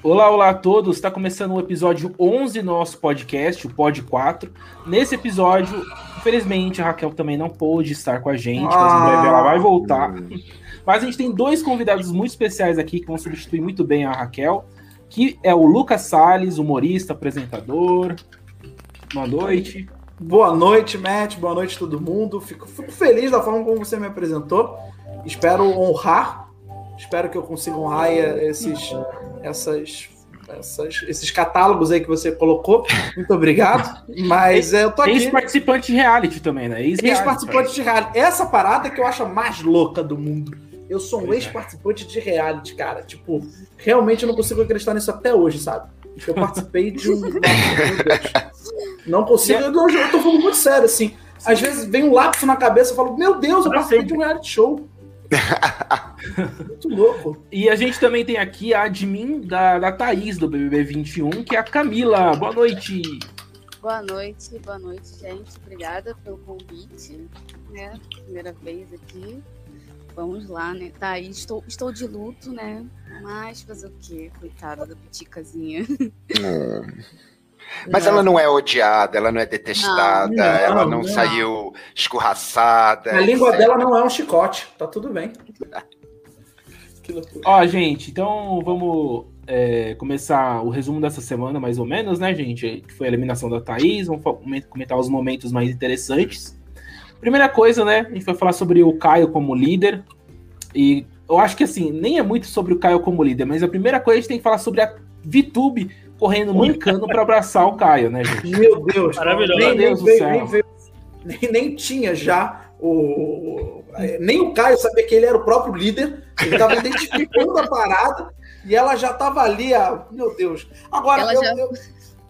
Olá, olá a todos, está começando o episódio 11 do nosso podcast, o Pod 4. Nesse episódio, infelizmente, a Raquel também não pôde estar com a gente, mas em breve ela vai voltar. Mas a gente tem dois convidados muito especiais aqui que vão substituir muito bem a Raquel, que é o Lucas Salles, humorista, apresentador. Boa noite. Boa noite, Matt. Boa noite, todo mundo. Fico feliz da forma como você me apresentou. Espero honrar. Espero que eu consiga honrar esses catálogos aí que você colocou. Muito obrigado. Mas eu tô aqui. Ex-participante de reality também, né? Ex-participante de reality. Essa parada que eu acho a mais louca do mundo. Eu sou um ex-participante de reality, cara. Tipo, realmente eu não consigo acreditar nisso até hoje, sabe? Eu participei de um... Não consigo... Eu tô falando muito sério, assim. Às vezes vem um lapso na cabeça e falo, meu Deus, eu participei de um reality show. Muito louco. E a gente também tem aqui a admin da Thaís, do BBB 21, que é a Camila. Boa noite. Boa noite, gente. Obrigada pelo convite. Né? Primeira vez aqui. Vamos lá, né? Thaís, estou de luto, né? Mas fazer o quê? Coitada da piticazinha. Mas não. Ela não é odiada, ela não é detestada, ela não saiu escorraçada. A língua dela não é um chicote, tá tudo bem. Que loucura. Ó, gente, então vamos começar o resumo dessa semana, mais ou menos, né, gente? Que foi a eliminação da Thaís, vamos comentar os momentos mais interessantes. Primeira coisa, né, a gente vai falar sobre o Caio como líder, e eu acho que, assim, nem é muito sobre o Caio como líder, mas a primeira coisa a gente tem que falar sobre a Viih Tube correndo, mancando pra abraçar o Caio, né, gente? Meu Deus! Maravilhoso! Nem tinha já o... Nem o Caio sabia que ele era o próprio líder, ele tava identificando a parada, e ela já tava ali, meu Deus! Agora,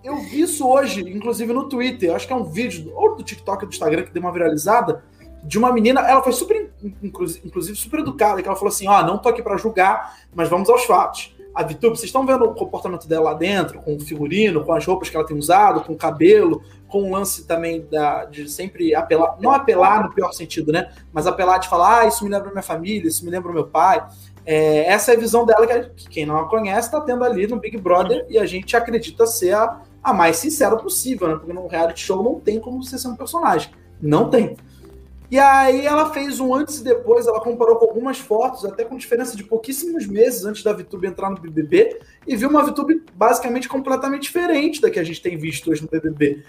eu vi isso hoje, inclusive no Twitter, acho que é um vídeo, ou do TikTok ou do Instagram, que deu uma viralizada, de uma menina, ela foi super, inclusive super educada, que ela falou assim, não tô aqui pra julgar, mas vamos aos fatos. A Viih Tube, vocês estão vendo o comportamento dela lá dentro, com o figurino, com as roupas que ela tem usado, com o cabelo, com o lance também de sempre apelar, não apelar no pior sentido, né, mas apelar de falar, isso me lembra minha família, isso me lembra meu pai. Essa é a visão dela, que quem não a conhece tá tendo ali no Big Brother, e a gente acredita ser a mais sincera possível, né? Porque num reality show não tem como você ser um personagem. Não tem. E aí ela fez um antes e depois, ela comparou com algumas fotos, até com diferença de pouquíssimos meses antes da Viih Tube entrar no BBB, e viu uma Viih Tube basicamente completamente diferente da que a gente tem visto hoje no BBB.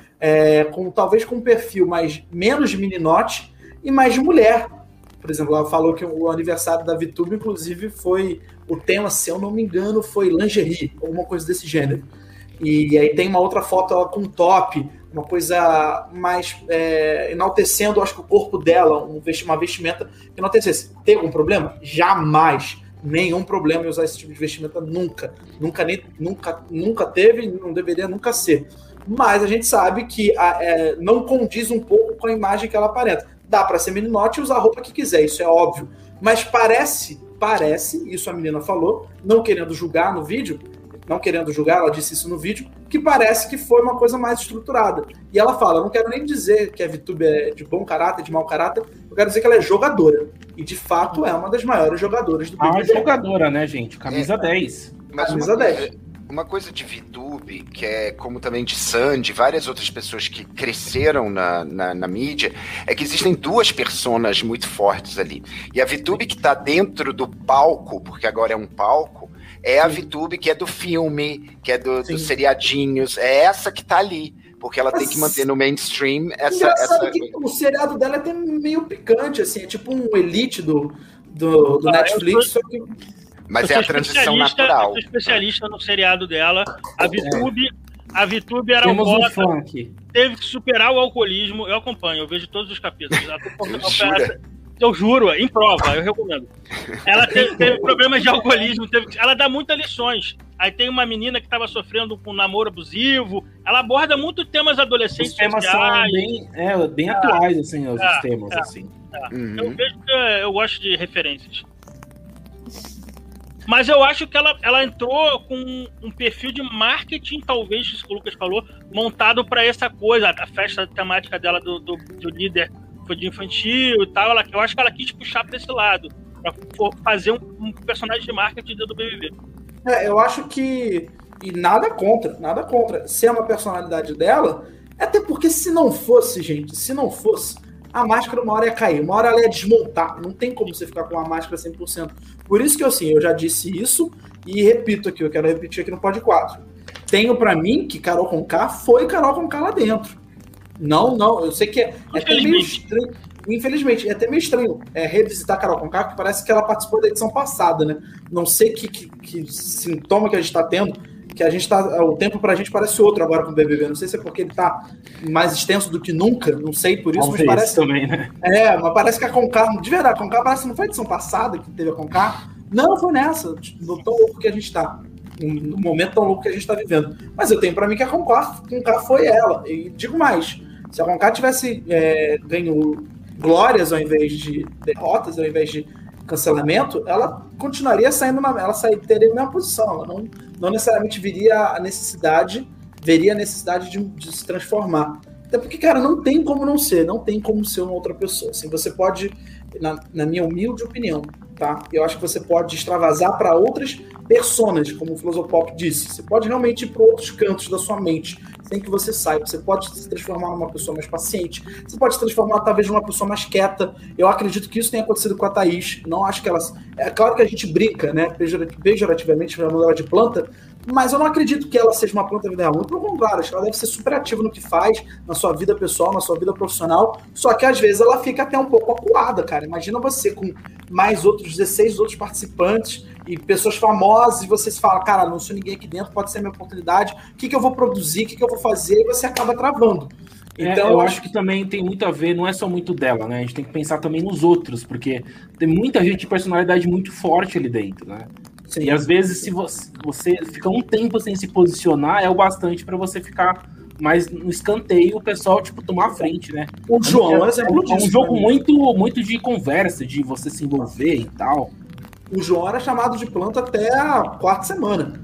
Talvez com um perfil menos de meninote e mais de mulher. Por exemplo, ela falou que o aniversário da Viih Tube, inclusive, foi o tema, se eu não me engano, foi lingerie, alguma coisa desse gênero. E aí tem uma outra foto ela com top, uma coisa mais enaltecendo, acho que o corpo dela, uma vestimenta que enaltecesse. Tem algum problema? Jamais. Nenhum problema em usar esse tipo de vestimenta nunca. Nunca teve, não deveria nunca ser. Mas a gente sabe que não condiz um pouco com a imagem que ela aparenta. Dá para ser meninote e usar a roupa que quiser, isso é óbvio. Mas parece, isso a menina falou, não querendo julgar, ela disse isso no vídeo, que parece que foi uma coisa mais estruturada. E ela fala, não quero nem dizer que a Viih Tube é de bom caráter, de mau caráter, eu quero dizer que ela é jogadora. E, de fato, é uma das maiores jogadoras do BBB. Jogadora, né, gente? Camisa 10. Camisa 10. Uma coisa de Viih Tube, que é como também de Sandy, várias outras pessoas que cresceram na mídia, é que existem duas personas muito fortes ali. E a Viih Tube que está dentro do palco, porque agora é um palco, é a Viih Tube que é do filme, que é dos seriadinhos, é essa que tá ali, porque ela tem que manter no mainstream essa... Que o seriado dela é até meio picante, assim, é tipo um Elite do Netflix, só que... Mas é a transição natural. Eu sou especialista no seriado dela, a Viih Tube... A Viih Tube era alcoólatra, teve que superar o alcoolismo, eu acompanho, eu vejo todos os capítulos. Eu juro, em prova, eu recomendo. Ela teve problemas de alcoolismo, ela dá muitas lições. Aí tem uma menina que estava sofrendo com um namoro abusivo, ela aborda muito temas adolescentes. Os temas sociais, são bem atuais, assim, os temas, assim. Uhum. Eu vejo que eu gosto de referências. Mas eu acho que ela entrou com um perfil de marketing, talvez, isso que o Lucas falou, montado para essa coisa, a festa temática dela do líder de infantil e tal, eu acho que ela quis puxar para esse lado, para fazer um personagem de marketing do BBB. É, eu acho que... E nada contra, nada contra. Se é uma personalidade dela, até porque se não fosse, gente, se não fosse, a máscara uma hora ia cair, uma hora ela ia desmontar. Não tem como você ficar com a máscara 100%. Por isso que eu, assim, eu já disse isso e repito aqui, eu quero repetir aqui no Pod 4. Tenho pra mim que Karol Conká foi Karol Conká lá dentro. Não, eu sei que é até meio estranho. Infelizmente, é até meio estranho revisitar a Karol Conká, porque parece que ela participou da edição passada, né? Não sei que sintoma que a gente tá tendo, que a gente tá, o tempo pra gente parece outro agora com o BBB, não sei se é porque ele tá mais extenso do que nunca, não sei por isso, mas parece... também, né? É, mas parece que a Conká, de verdade, a Conká parece que não foi a edição passada que teve a Conká, não, foi nessa, não tão louco que a gente tá, no momento tão louco que a gente tá vivendo, mas eu tenho pra mim que a Conká foi ela, e digo mais, se a Conká tivesse ganho glórias ao invés de derrotas, ao invés de cancelamento, ela continuaria saindo na... Ela teria a mesma posição, ela não necessariamente veria a necessidade de se transformar. Até porque, cara, não tem como não ser, não tem como ser uma outra pessoa. Assim, você pode, na minha humilde opinião, tá? Eu acho que você pode extravasar para outras personas, como o Filosofop disse. Você pode realmente ir para outros cantos da sua mente, sem que você saiba. Você pode se transformar numa pessoa mais paciente, você pode se transformar talvez numa pessoa mais quieta. Eu acredito que isso tenha acontecido com a Thaís. Não acho que ela... É claro que a gente brinca, né? Pejorativamente, chamando ela de planta, mas eu não acredito que ela seja uma planta vida ruim. Pelo contrário, acho que ela deve ser super ativa no que faz, na sua vida pessoal, na sua vida profissional. Só que às vezes ela fica até um pouco acuada, cara. Imagina você com mais outros 16 outros participantes e pessoas famosas, e você se fala, cara, não sou ninguém aqui dentro, pode ser minha oportunidade, o que eu vou produzir, o que eu vou fazer, e você acaba travando. Então, eu acho que também tem muito a ver, não é só muito dela, né? A gente tem que pensar também nos outros, porque tem muita gente de personalidade muito forte ali dentro, né? Sim. E às vezes, se você fica um tempo sem se posicionar, é o bastante para você ficar mais no escanteio, o pessoal, tipo, tomar a frente, né? O João é um exemplo disso. É um jogo muito de conversa, de você se envolver e tal. O João era chamado de planta até a quarta semana.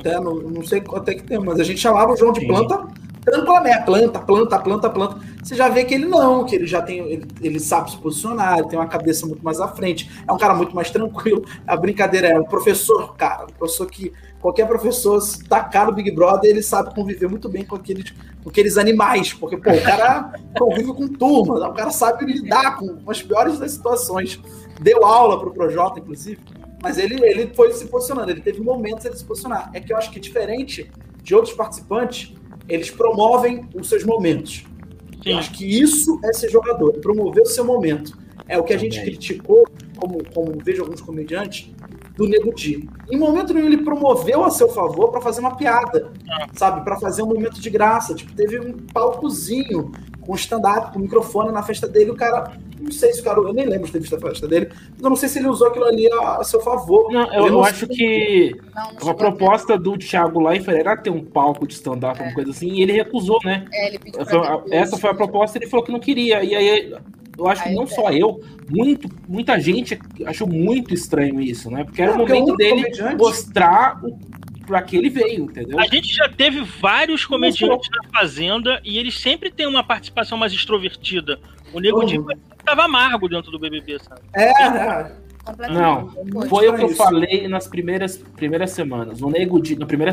Até, não sei até que tempo, mas a gente chamava o João de planta tranquilamente. Planta. Você já vê que ele não, que ele já tem... Ele sabe se posicionar, ele tem uma cabeça muito mais à frente. É um cara muito mais tranquilo. A brincadeira é o professor, cara. O professor que... Qualquer professor, se tacar o Big Brother, ele sabe conviver muito bem com aqueles animais, porque, pô, o cara convive com turma, o cara sabe lidar com as piores das situações. Deu aula pro Projota, inclusive, mas ele foi se posicionando, ele teve momentos de se posicionar. É que eu acho que, diferente de outros participantes, eles promovem os seus momentos. Sim. Eu acho que isso é ser jogador, promover o seu momento. É o que a gente criticou, como vejo alguns comediantes, do Nego Di. Em momento nenhum ele promoveu a seu favor para fazer uma piada, sabe? Para fazer um momento de graça. Tipo, teve um palcozinho com stand-up, com microfone na festa dele. O cara, não sei se o cara... Eu nem lembro de ter visto a festa dele. Mas eu não sei se ele usou aquilo ali a seu favor. Não, eu acho que a proposta do Thiago Leifert era ter um palco de stand-up, alguma coisa assim, e ele recusou, né? Ele pediu essa foi a proposta, ele falou que não queria. E aí... Eu acho que não só eu, muita gente achou muito estranho isso, né? Porque era o momento dele mostrar pra que ele veio, entendeu? A gente já teve vários comediantes na Fazenda e eles sempre têm uma participação mais extrovertida. O Nego Di tava amargo dentro do BBB, sabe? Não, foi o que eu falei nas primeiras semanas. O Nego Di, na primeira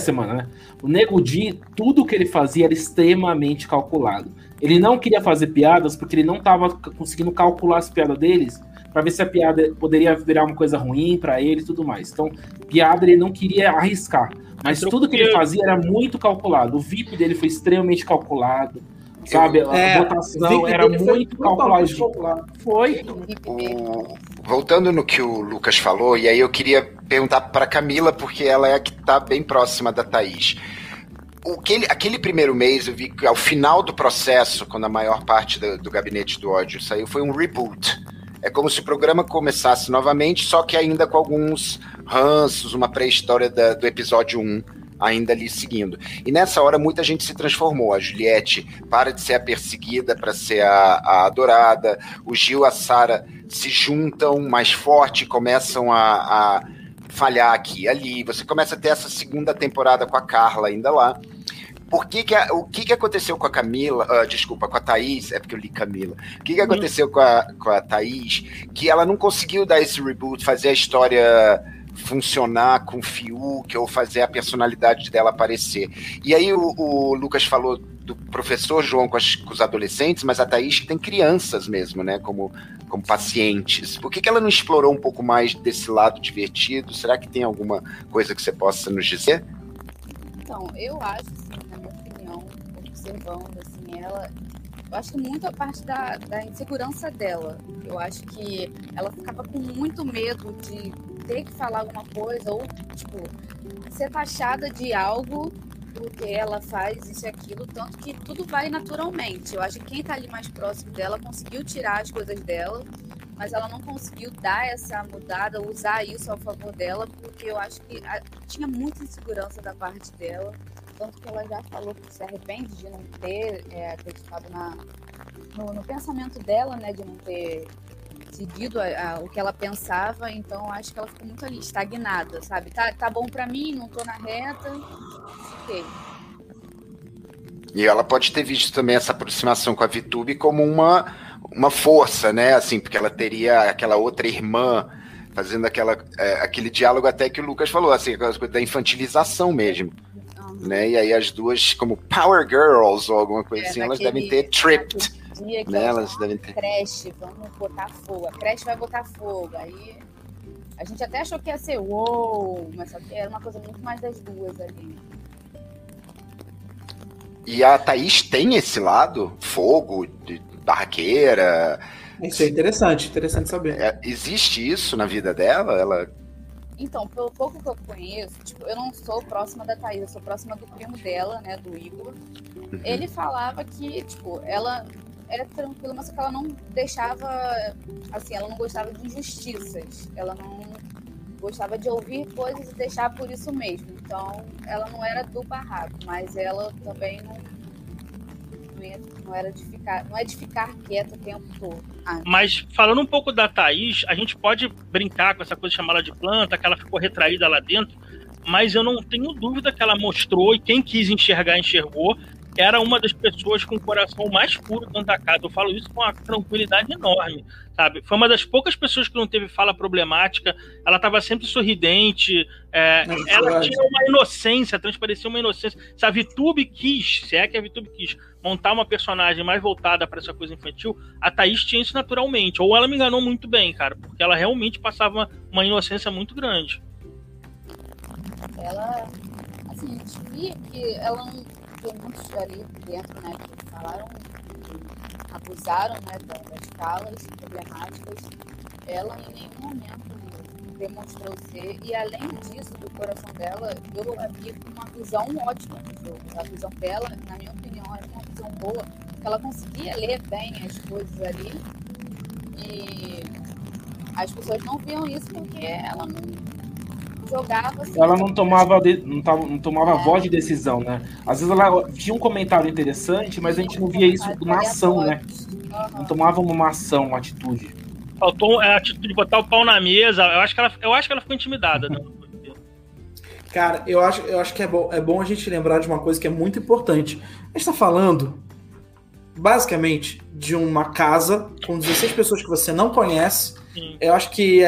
semana, né? O Nego Di, tudo que ele fazia era extremamente calculado. Ele não queria fazer piadas porque ele não estava conseguindo calcular as piadas deles para ver se a piada poderia virar uma coisa ruim para ele e tudo mais. Então, piada ele não queria arriscar. Mas tudo que ele fazia era muito calculado. O VIP dele foi extremamente calculado. Sabe, a votação era muito calculada. Foi. Voltando no que o Lucas falou, e aí eu queria perguntar para Camila, porque ela é a que está bem próxima da Thaís. Aquele primeiro mês, eu vi que ao final do processo, quando a maior parte do Gabinete do Ódio saiu, foi um reboot. É como se o programa começasse novamente, só que ainda com alguns ranços, uma pré-história do episódio 1. Ainda ali seguindo. E nessa hora muita gente se transformou. A Juliette para de ser a perseguida para ser a adorada. O Gil e a Sara se juntam mais forte, começam a falhar aqui e ali. Você começa a ter essa segunda temporada com a Carla ainda lá. O que aconteceu com a Camila, com a Thaís, é porque eu li Camila, o que aconteceu com a Thaís, que ela não conseguiu dar esse reboot, fazer a história funcionar com Fiuk ou fazer a personalidade dela aparecer. E aí o Lucas falou do professor João com os adolescentes, mas a Thaís tem crianças mesmo, né, como pacientes. Por que ela não explorou um pouco mais desse lado divertido? Será que tem alguma coisa que você possa nos dizer? Então, eu acho, assim, na minha opinião, observando assim, ela... Eu acho que muito a parte da insegurança dela. Eu acho que ela ficava com muito medo de ter que falar alguma coisa ou, tipo, ser taxada de algo do que ela faz, isso e aquilo, tanto que tudo vai naturalmente. Eu acho que quem tá ali mais próximo dela conseguiu tirar as coisas dela, mas ela não conseguiu dar essa mudada, usar isso ao favor dela, porque eu acho que tinha muita insegurança da parte dela. Tanto que ela já falou que se arrepende de não ter acreditado no pensamento dela, né? De não ter seguido o que ela pensava. Então, acho que ela ficou muito ali, estagnada, sabe? Tá bom pra mim, não tô na reta. Ok. E ela pode ter visto também essa aproximação com a Viih Tube como uma força, né? Assim, porque ela teria aquela outra irmã fazendo aquele diálogo até que o Lucas falou, assim, aquela coisa da infantilização mesmo. Né? E aí as duas, como Power Girls ou alguma coisa assim, elas devem ter tripped. Dia que né? Elas devem ter... Creche, vamos botar fogo. A creche vai botar fogo. Aí a gente até achou que ia ser uou, mas só que era uma coisa muito mais das duas ali. E a Thaís tem esse lado? Fogo, de barraqueira? Isso é interessante saber. Existe isso na vida dela? Ela... Então, pelo pouco que eu conheço, tipo, eu não sou próxima da Thaís, eu sou próxima do primo dela, né, do Igor. Ele falava que, tipo, ela era tranquila, mas que ela não deixava, assim, ela não gostava de injustiças. Ela não gostava de ouvir coisas e deixar por isso mesmo. Então, ela não era do barraco, mas ela também não era de ficar, não é de ficar quieta o tempo todo. Mas falando um pouco da Thaís, a gente pode brincar com essa coisa, chamar ela de planta, que ela ficou retraída lá dentro, mas eu não tenho dúvida que ela mostrou, e quem quis enxergar, enxergou, era uma das pessoas com o coração mais puro dentro da casa. Eu falo isso com uma tranquilidade enorme, sabe? Foi uma das poucas pessoas que não teve fala problemática, ela estava sempre sorridente, ela tinha uma inocência, transparecia uma inocência. Se a Viih Tube quis, se é que a Viih Tube quis montar uma personagem mais voltada para essa coisa infantil, a Thaís tinha isso naturalmente, ou ela me enganou muito bem, cara, porque ela realmente passava uma inocência muito grande. Ela, assim, a gente via que ela não... Tem muitos ali dentro, né, que falaram, que abusaram, né, das falas problemáticas. Ela em nenhum momento demonstrou ser, e além disso, do coração dela, eu havia uma visão ótima do jogo. A visão dela, na minha opinião, era uma visão boa, porque ela conseguia ler bem as coisas ali, e as pessoas não viam isso porque ela não... jogava, assim, ela não tomava voz de decisão, né? Às vezes ela tinha um comentário interessante, mas a gente não via isso na ação, né? Não tomava uma ação, uma atitude. Faltou a atitude de botar o pau na mesa. Eu acho que ela ficou intimidada, né? Cara, eu acho que é bom a gente lembrar de uma coisa que é muito importante. A gente tá falando, basicamente, de uma casa com 16 pessoas que você não conhece. Sim. Eu acho que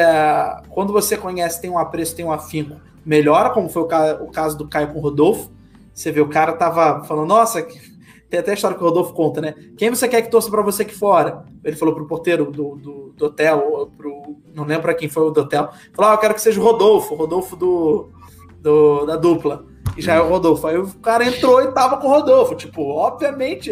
quando você conhece, tem um apreço, tem um afinco, melhora, como foi o caso do Caio com o Rodolfo. Você vê, o cara tava falando, nossa, tem até a história que o Rodolfo conta, né? Quem você quer que torça pra você aqui fora? Ele falou pro porteiro do hotel, ou não lembro pra quem foi o do hotel. Falou, eu quero que seja o Rodolfo da dupla. E já é o Rodolfo. Aí o cara entrou e tava com o Rodolfo. Tipo, obviamente,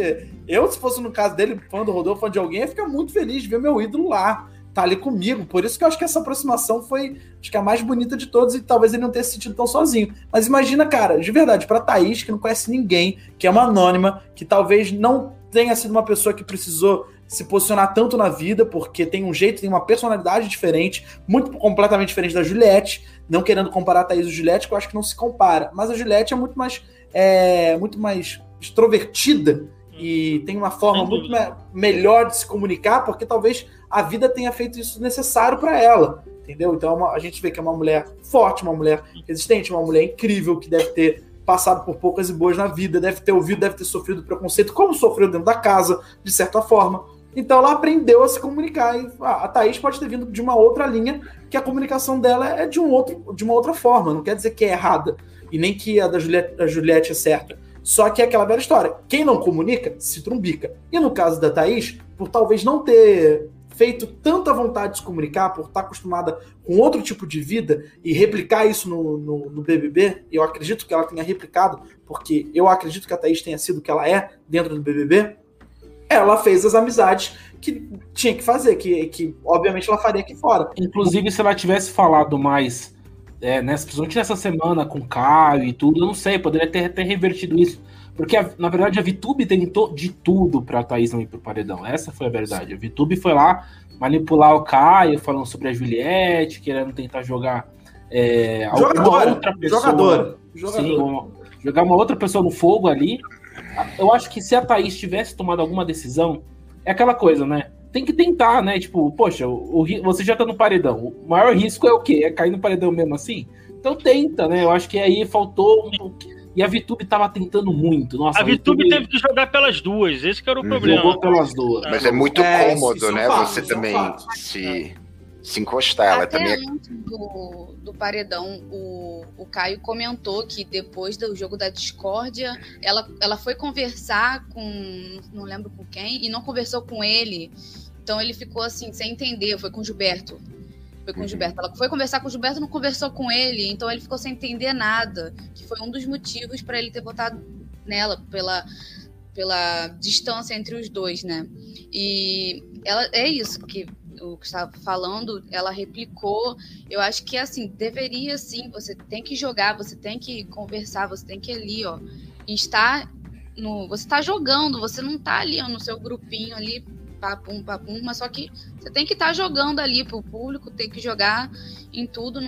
eu, se fosse no caso dele, fã do Rodolfo, fã de alguém, ia ficar muito feliz de ver meu ídolo lá. Tá ali comigo, por isso que eu acho que essa aproximação foi, acho que a mais bonita de todas, e talvez ele não tenha se sentido tão sozinho. Mas imagina, cara, de verdade, pra Thaís, que não conhece ninguém, que é uma anônima, que talvez não tenha sido uma pessoa que precisou se posicionar tanto na vida, porque tem um jeito, tem uma personalidade diferente, muito completamente diferente da Juliette, não querendo comparar a Thaís e a Juliette, que eu acho que não se compara, mas a Juliette é muito mais extrovertida, e tem uma forma muito melhor de se comunicar, porque talvez a vida tenha feito isso necessário para ela, entendeu? Então a gente vê que é uma mulher forte, uma mulher resistente, uma mulher incrível, que deve ter passado por poucas e boas na vida, deve ter ouvido, deve ter sofrido preconceito, como sofreu dentro da casa, de certa forma. Então ela aprendeu a se comunicar. E a Thaís pode ter vindo de uma outra linha, que a comunicação dela é de uma outra forma. Não quer dizer que é errada, e nem que a da Juliette é certa. Só que é aquela velha história. Quem não comunica, se trumbica. E no caso da Thaís, por talvez não ter feito tanta vontade de se comunicar, por estar acostumada com outro tipo de vida e replicar isso no BBB, eu acredito que ela tenha replicado, porque eu acredito que a Thaís tenha sido o que ela é dentro do BBB, ela fez as amizades que tinha que fazer, que obviamente ela faria aqui fora. Inclusive, se ela tivesse falado mais, principalmente nessa semana com o Caio e tudo, eu não sei, poderia ter até revertido isso. Porque, na verdade, a Viih Tube tentou de tudo pra Thaís não ir pro paredão. Essa foi a verdade. A Viih Tube foi lá manipular o Caio, falando sobre a Juliette, querendo tentar jogar alguma outra pessoa. Jogadora. Sim, jogar uma outra pessoa no fogo ali. Eu acho que se a Thaís tivesse tomado alguma decisão, é aquela coisa, né? Tem que tentar, né? Tipo, poxa, você já tá no paredão. O maior risco é o quê? É cair no paredão mesmo assim? Então tenta, né? Eu acho que aí faltou E a Viih Tube tava tentando muito. Nossa, a Viih Tube teve que jogar pelas duas. Esse que era o problema. Jogou pelas duas. Mas é muito cômodo, né? Você também se encostar. Ela também. Antes do paredão, o Caio comentou que depois do jogo da discórdia, ela foi conversar com... Não lembro com quem. E não conversou com ele. Então ele ficou assim, sem entender. Foi com o Gilberto. Ela foi conversar com o Gilberto, não conversou com ele, então ele ficou sem entender nada, que foi um dos motivos para ele ter votado nela, pela distância entre os dois, né? E ela, é isso que o que estava falando, ela replicou. Eu acho que, assim, deveria sim, você tem que jogar, você tem que conversar, você tem que ir ali, ó, e estar você está jogando, você não está ali, ó, no seu grupinho ali, papum, papum, mas só que você tem que estar jogando ali pro público, tem que jogar em tudo.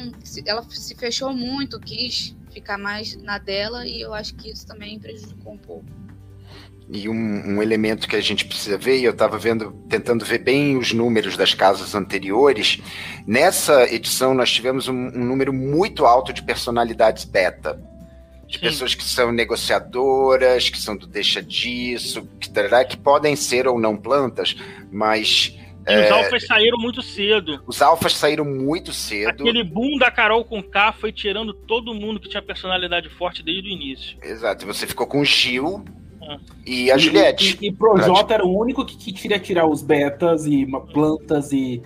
Ela se fechou muito, quis ficar mais na dela, e eu acho que isso também prejudicou um pouco. E um elemento que a gente precisa ver, e eu estava tentando ver bem os números das casas anteriores, nessa edição nós tivemos um número muito alto de personalidades beta. De pessoas que são negociadoras, que são do deixa disso, que podem ser ou não plantas, mas... os alfas saíram muito cedo. Aquele boom da Karol Conká foi tirando todo mundo que tinha personalidade forte desde o início. Exato, você ficou com o Gil e a Juliette. E Projota era o único que queria tirar os betas e plantas e...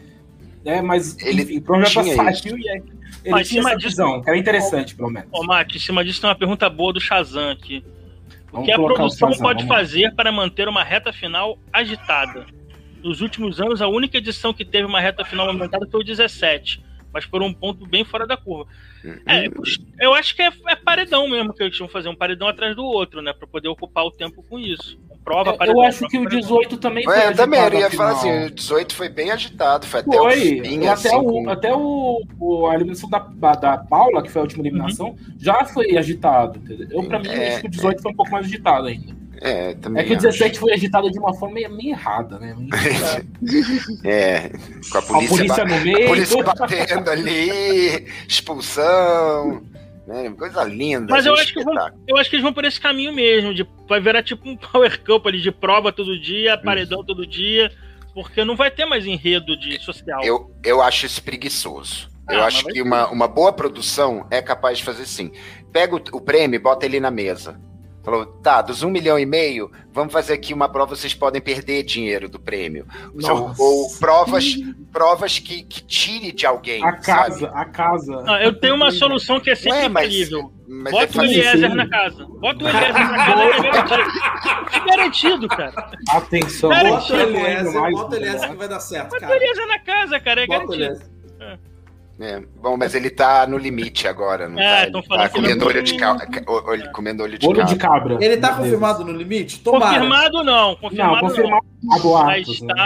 mas ele, enfim, o Projota saiu e ele tinha essa visão, que era interessante, pelo menos. Ô, Mati, em cima disso tem uma pergunta boa do Shazam aqui. O que a produção pode fazer para manter uma reta final agitada? Nos últimos anos, a única edição que teve uma reta final aumentada foi o 17, mas por um ponto bem fora da curva. Eu acho que é paredão mesmo que eles tinham que fazer, um paredão atrás do outro, né, para poder ocupar o tempo com isso. Eu acho que o 18 também foi agitado. Também, eu ia falar assim, o 18 foi bem agitado, foi até o fim. Até a eliminação da Paula, que foi a última eliminação, já foi agitado. Eu, pra mim, acho que o 18 foi um pouco mais agitado ainda. Também que o 17 foi agitado de uma forma meio errada, né? Com a polícia no meio. A polícia batendo ali, expulsão... Coisa linda. Mas eu acho que eles vão por esse caminho mesmo. Vai virar tipo um Power Couple ali de prova todo dia, paredão todo dia, porque não vai ter mais enredo de social. Eu acho isso preguiçoso. Eu acho que uma boa produção é capaz de fazer assim. Pega o prêmio e bota ele na mesa. Falou, tá, dos 1,5 milhão, vamos fazer aqui uma prova, vocês podem perder dinheiro do prêmio. Ou provas que tire de alguém. A casa. Não, eu tenho uma solução que é sempre incrível. Mas bota o Eliezer na casa. É garantido, cara. Atenção. Garantido. Bota o Eliezer que vai dar certo, cara. Bota o Eliezer na casa, cara, é garantido. Bom, mas ele tá no limite agora, não tá comendo olho de cabra. Ele tá confirmado no limite? Tomara. Confirmado não.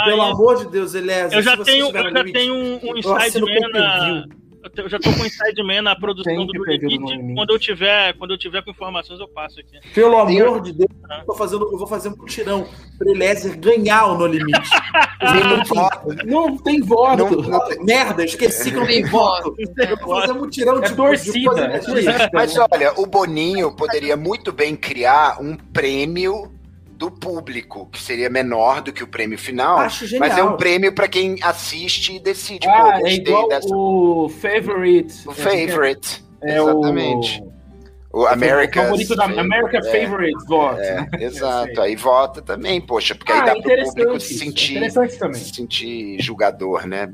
Pelo amor de Deus, Eliezer. Eu já tenho um inside man na... Eu já tô com um inside man na produção do limite. Quando eu tiver com informações, eu passo aqui. Pelo amor de Deus, eu vou fazer um tirão pro Eliezer ganhar o No Limite. Não tem voto. Merda, esqueci que não tem voto. Eu vou fazer um tirão de torcida. Mas olha, o Boninho poderia muito bem criar um prêmio do público, que seria menor do que o prêmio final. Acho genial. Mas é um prêmio pra quem assiste e decide. Ah, pô, é igual dessa... o Favorite. O Favorite, é exatamente. O America's favorito da America Favorite Vote. É, exato, aí vota também, poxa, porque aí dá pro público se sentir, julgador, né?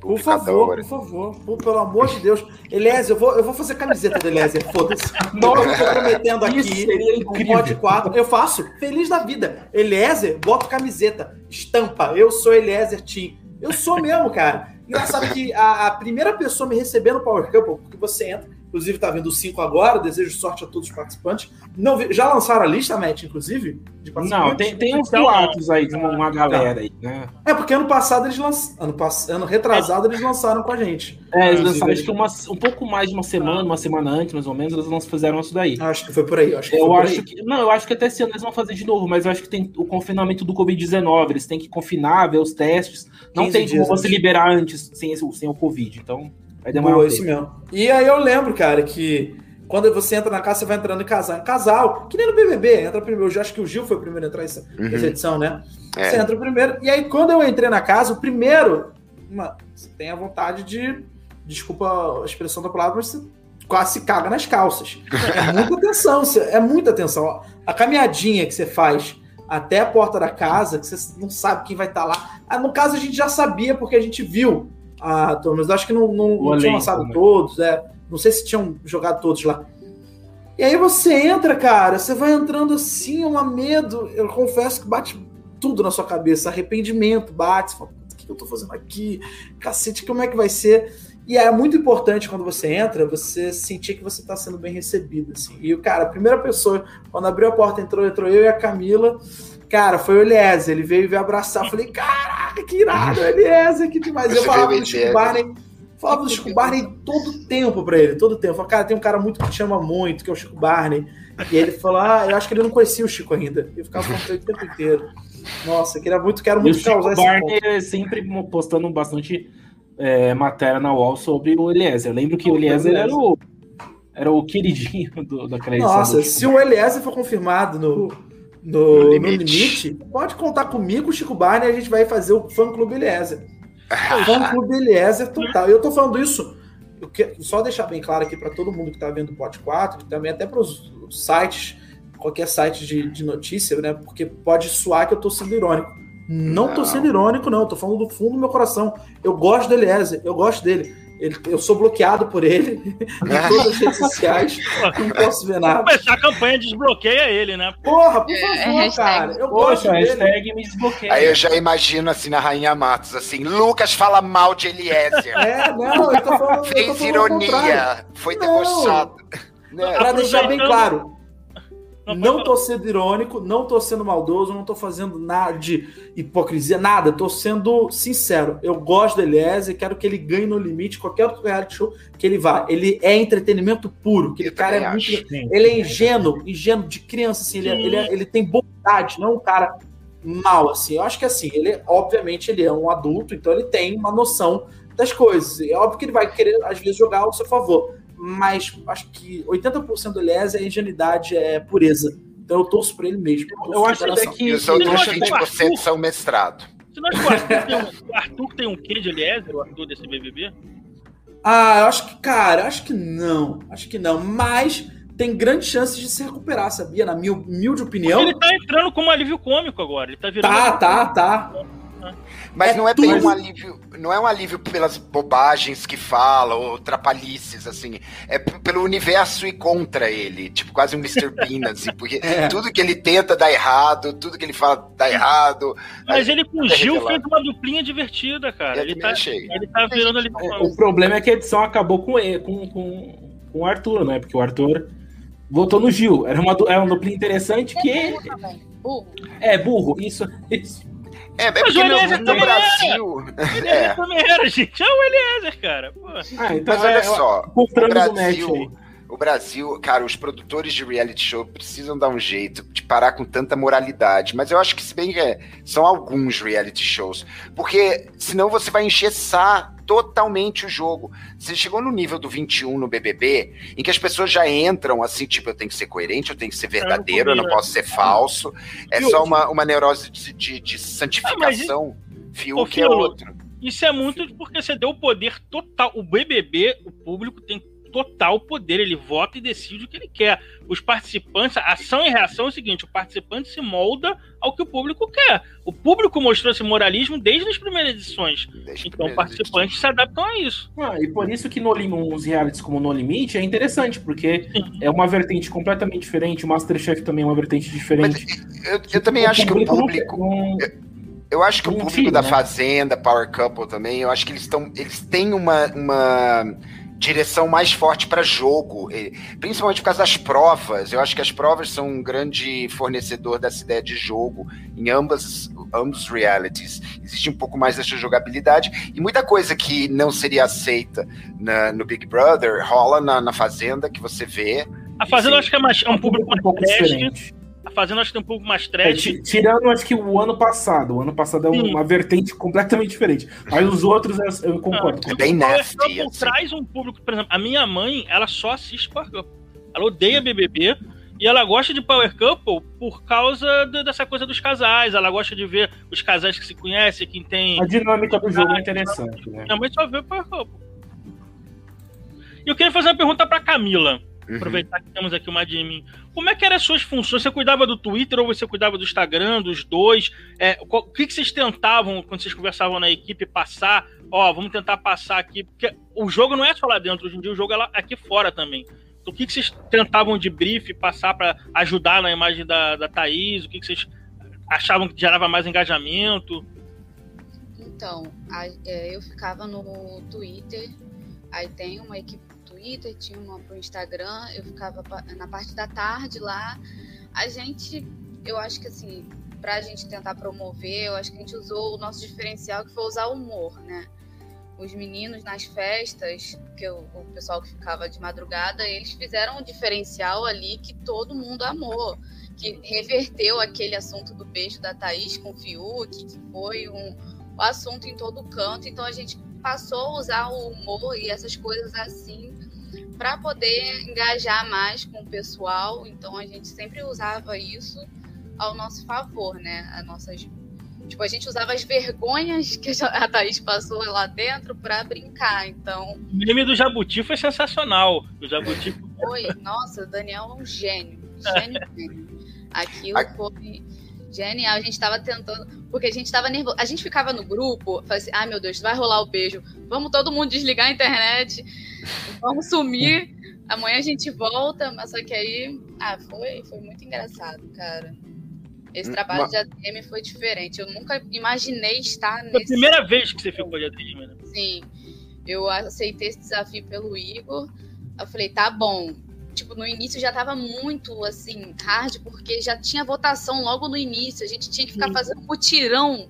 Por favor, por favor, pelo amor de Deus. Eliezer, eu vou fazer camiseta do Eliezer, foda-se. Não, eu tô prometendo aqui. Isso seria incrível. Um mod 4. Eu faço, feliz da vida. Eliezer, boto camiseta, estampa, eu sou Eliezer Team. Eu sou mesmo, cara. Engraçado que a primeira pessoa me receber no Power Couple, porque você entra, inclusive tá vendo o 5 agora, desejo sorte a todos os participantes. Não, já lançaram a lista, Matt, inclusive? De participantes? Não, tem uns boatos aí, de uma galera aí, né? É, porque ano passado eles lançaram, ano retrasado eles lançaram com a gente. É, eles lançaram acho que um pouco mais de uma semana antes, mais ou menos, eles fizeram isso daí. Acho que foi por aí, eu acho que até esse ano eles vão fazer de novo, mas eu acho que tem o confinamento do Covid-19, eles têm que confinar, ver os testes, não tem como você liberar antes sem o Covid, então... Boa, isso mesmo. E aí eu lembro, cara, que quando você entra na casa, você vai entrando em casal. Que nem no BBB, entra primeiro. Eu acho que o Gil foi o primeiro a entrar nessa edição, né? É. Você entra primeiro. E aí, quando eu entrei na casa, o primeiro... Mano, você tem a vontade de... Desculpa a expressão da palavra, mas você quase se caga nas calças. É muita atenção. É muita atenção. A caminhadinha que você faz até a porta da casa, que você não sabe quem vai estar lá. Ah, no caso, a gente já sabia, porque a gente viu. Ah, mas acho que não tinham lançado todos, não sei se tinham jogado todos lá. E aí você entra, cara, você vai entrando assim, um medo, eu confesso que bate tudo na sua cabeça, arrependimento bate, você fala, o que eu tô fazendo aqui? Cacete, como é que vai ser? E é muito importante quando você entra, você sentir que você tá sendo bem recebido, assim. E, cara, a primeira pessoa, quando abriu a porta, entrou eu e a Camila... Cara, foi o Eliezer, ele veio me abraçar. Eu falei, caraca, que irado, Eliezer, que demais. Eu falava do Chico Barney todo tempo pra ele, todo tempo. Eu falava, cara, tem um cara muito que te ama muito, que é o Chico Barney. E ele falou, eu acho que ele não conhecia o Chico ainda. Eu ficava falando o tempo inteiro. Nossa, eu quero muito causar esse ponto. O Chico Barney sempre postando bastante matéria na UOL sobre o Eliezer. Eu lembro que o Eliezer era o queridinho da criação. Nossa, se o Eliezer for confirmado No limite, pode contar comigo, Chico Barney, a gente vai fazer o fã-clube Eliezer. Fã-clube Eliezer total. E eu tô falando isso, só deixar bem claro aqui para todo mundo que tá vendo o Pod 4, e também até para os sites, qualquer site de notícia, né? Porque pode soar que eu tô sendo irônico. Não tô sendo irônico, não. Eu tô falando do fundo do meu coração. Eu gosto do Eliezer, eu gosto dele. Eu sou bloqueado por ele em todas as redes sociais, não posso ver nada. Começar a campanha desbloqueia ele, né? Porra, por favor, cara. Eu gosto dele. Me desbloqueia. Aí eu já imagino assim na Rainha Matos, assim, Lucas fala mal de Eliezer. Fez ironia, foi debochado. Pra deixar bem claro. Não tô sendo irônico, não tô sendo maldoso, não tô fazendo nada de hipocrisia, nada. Tô sendo sincero. Eu gosto do Eliezer, quero que ele ganhe no limite, qualquer outro reality show que ele vá. Ele é entretenimento puro. Aquele cara é muito... Ele é ingênuo de criança, assim. Ele tem bondade, não um cara mau, assim. Eu acho que, assim, ele, obviamente, ele é um adulto, então ele tem uma noção das coisas. É óbvio que ele vai querer, às vezes, jogar ao seu favor. Mas acho que 80% do Eliezer é ingenuidade, é pureza. Então eu torço pra ele mesmo. Eu acho até que os outros 20% são mestrado. Você não acha que o Arthur tem um quê de Eliezer, o Arthur desse BBB? Ah, eu acho que, cara, acho que não. Mas tem grandes chances de se recuperar, sabia? Na minha humilde opinião. Porque ele tá entrando como um alívio cômico agora. Ele tá virando. Tá. Mas não é bem um alívio, não é um alívio pelas bobagens que fala, ou trapalhices, assim. É pelo universo e contra ele. Tipo, quase um Mr. Bean, assim. Porque tudo que ele tenta dá errado, tudo que ele fala dá errado. Mas ele com o Gil fez uma duplinha divertida, cara. Ele tá virando ali. O problema é que a edição acabou com o Arthur, né? Porque o Arthur votou no Gil. Era uma duplinha interessante que ele... Burro. Isso. É porque no Brasil... Eliezer também era, gente. É o Eliezer, cara. Então, mas olha só, o Brasil, cara, os produtores de reality show precisam dar um jeito de parar com tanta moralidade. Mas eu acho que se bem que são alguns reality shows. Porque senão você vai engessar totalmente o jogo. Você chegou no nível do 21 no BBB, em que as pessoas já entram assim, tipo, eu tenho que ser coerente, eu tenho que ser verdadeiro, eu não posso ser falso. É só uma neurose de santificação. Fiuk é outro. Isso é muito porque você deu o poder total. O BBB, o público tem total poder, ele vota e decide o que ele quer. Os participantes, a ação e reação é o seguinte, o participante se molda ao que o público quer. O público mostrou esse moralismo desde as primeiras edições. Então, os participantes se adaptam a isso. Ah, e por isso que os realities como No Limite é interessante, porque é uma vertente completamente diferente, o MasterChef também é uma vertente diferente. Mas eu também acho que o público... Eu acho que o público da Fazenda, Power Couple também, eu acho que eles têm uma direção mais forte para jogo, principalmente por causa das provas. Eu acho que as provas são um grande fornecedor dessa ideia de jogo em ambos realities. Existe um pouco mais dessa jogabilidade e muita coisa que não seria aceita no Big Brother rola na Fazenda, que você vê. A Fazenda eu acho que é um público um pouco diferente. Fazendo, acho que tem um pouco mais trash. Tirando, acho que o ano passado é uma vertente completamente diferente. Mas os outros, eu concordo. É bem nasty, traz um público, por exemplo, a minha mãe, ela só assiste Power Couple. Ela odeia BBB e ela gosta de Power Couple por causa dessa coisa dos casais. Ela gosta de ver os casais que se conhecem, quem tem... A dinâmica do jogo é interessante, né? Minha mãe só vê Power Couple. E eu queria fazer uma pergunta pra Camila. Aproveitar que temos aqui uma admin. Como é que eram as suas funções? Você cuidava do Twitter ou você cuidava do Instagram, dos dois? O que vocês tentavam, quando vocês conversavam na equipe, passar? Vamos tentar passar aqui. Porque o jogo não é só lá dentro. Hoje em dia o jogo é aqui fora também. Então, o que vocês tentavam de brief passar para ajudar na imagem da Thaís? O que vocês achavam que gerava mais engajamento? Então, eu ficava no Twitter. Aí tem uma equipe Twitter, tinha uma pro Instagram, eu ficava na parte da tarde lá. Eu acho que assim, pra gente tentar promover, eu acho que a gente usou o nosso diferencial, que foi usar o humor, né? Os meninos nas festas, que o pessoal que ficava de madrugada, eles fizeram um diferencial ali que todo mundo amou, que reverteu aquele assunto do beijo da Thaís com o Fiuk, que foi um assunto em todo canto. Então a gente passou a usar o humor e essas coisas assim para poder engajar mais com o pessoal. Então a gente sempre usava isso ao nosso favor, né? A gente usava as vergonhas que a Thaís passou lá dentro para brincar. Então, o meme do Jabuti foi sensacional. O Jabuti foi, nossa, o Daniel é um gênio. Aquilo foi genial. A gente estava tentando, porque a gente estava nervoso. A gente ficava no grupo, falava assim, meu Deus, vai rolar o beijo. Vamos todo mundo desligar a internet, vamos sumir, amanhã a gente volta. Mas só que aí, foi muito engraçado, cara. Esse trabalho de ADM foi diferente. Eu nunca imaginei estar nesse... Foi a primeira vez que você ficou de ADM, né? Sim, eu aceitei esse desafio pelo Igor. Eu falei, tá bom. Tipo, no início já tava muito, assim, hard, porque já tinha votação logo no início. A gente tinha que ficar fazendo mutirão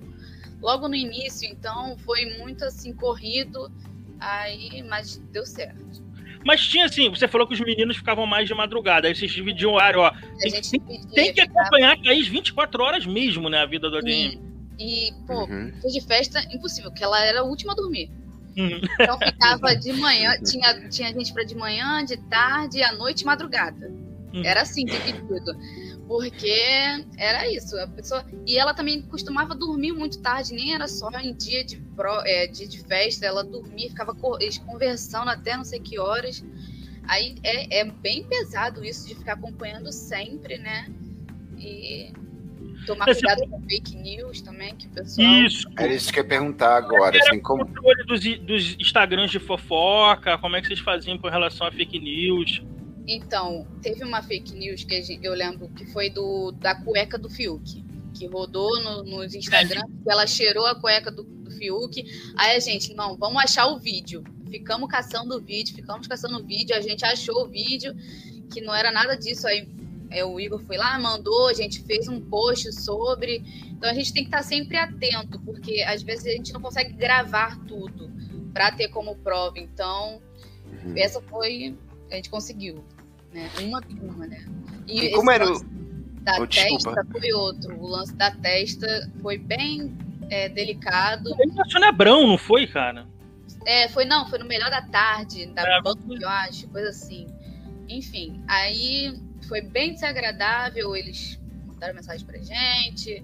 logo no início. Então, foi muito, assim, corrido. Mas deu certo. Mas tinha, assim, você falou que os meninos ficavam mais de madrugada. Aí vocês dividiam o horário, tem que acompanhar a Thaís 24 horas mesmo, né, a vida do ADM. E, foi de festa impossível, porque ela era a última a dormir. Então ficava de manhã, tinha gente para de manhã, de tarde, à noite e madrugada. Era assim, dividido. Porque era isso. E ela também costumava dormir muito tarde, nem era só em dia de festa, ela dormia, ficava conversando até não sei que horas. Aí é bem pesado isso de ficar acompanhando sempre, né? E tomar cuidado com fake news também, que o pessoal... Isso. É isso que eu ia perguntar agora. Assim, como era o controle dos Instagrams de fofoca? Como é que vocês faziam com relação a fake news? Então, teve uma fake news que eu lembro que foi da cueca do Fiuk, que rodou nos Instagrams, que ela cheirou a cueca do Fiuk. Aí a gente, não, vamos achar o vídeo. Ficamos caçando o vídeo, a gente achou o vídeo, que não era nada disso aí. O Igor foi lá, mandou, a gente fez um post sobre. Então a gente tem que estar sempre atento, porque às vezes a gente não consegue gravar tudo para ter como prova. Então, essa foi... A gente conseguiu, né? Uma turma, né? E como era da testa foi outro. O lance da testa foi bem delicado. Ele passou na Abrão, não foi, cara? Foi no Melhor da Tarde, da Band, eu acho, coisa assim. Enfim, aí foi bem desagradável, eles mandaram mensagem pra gente,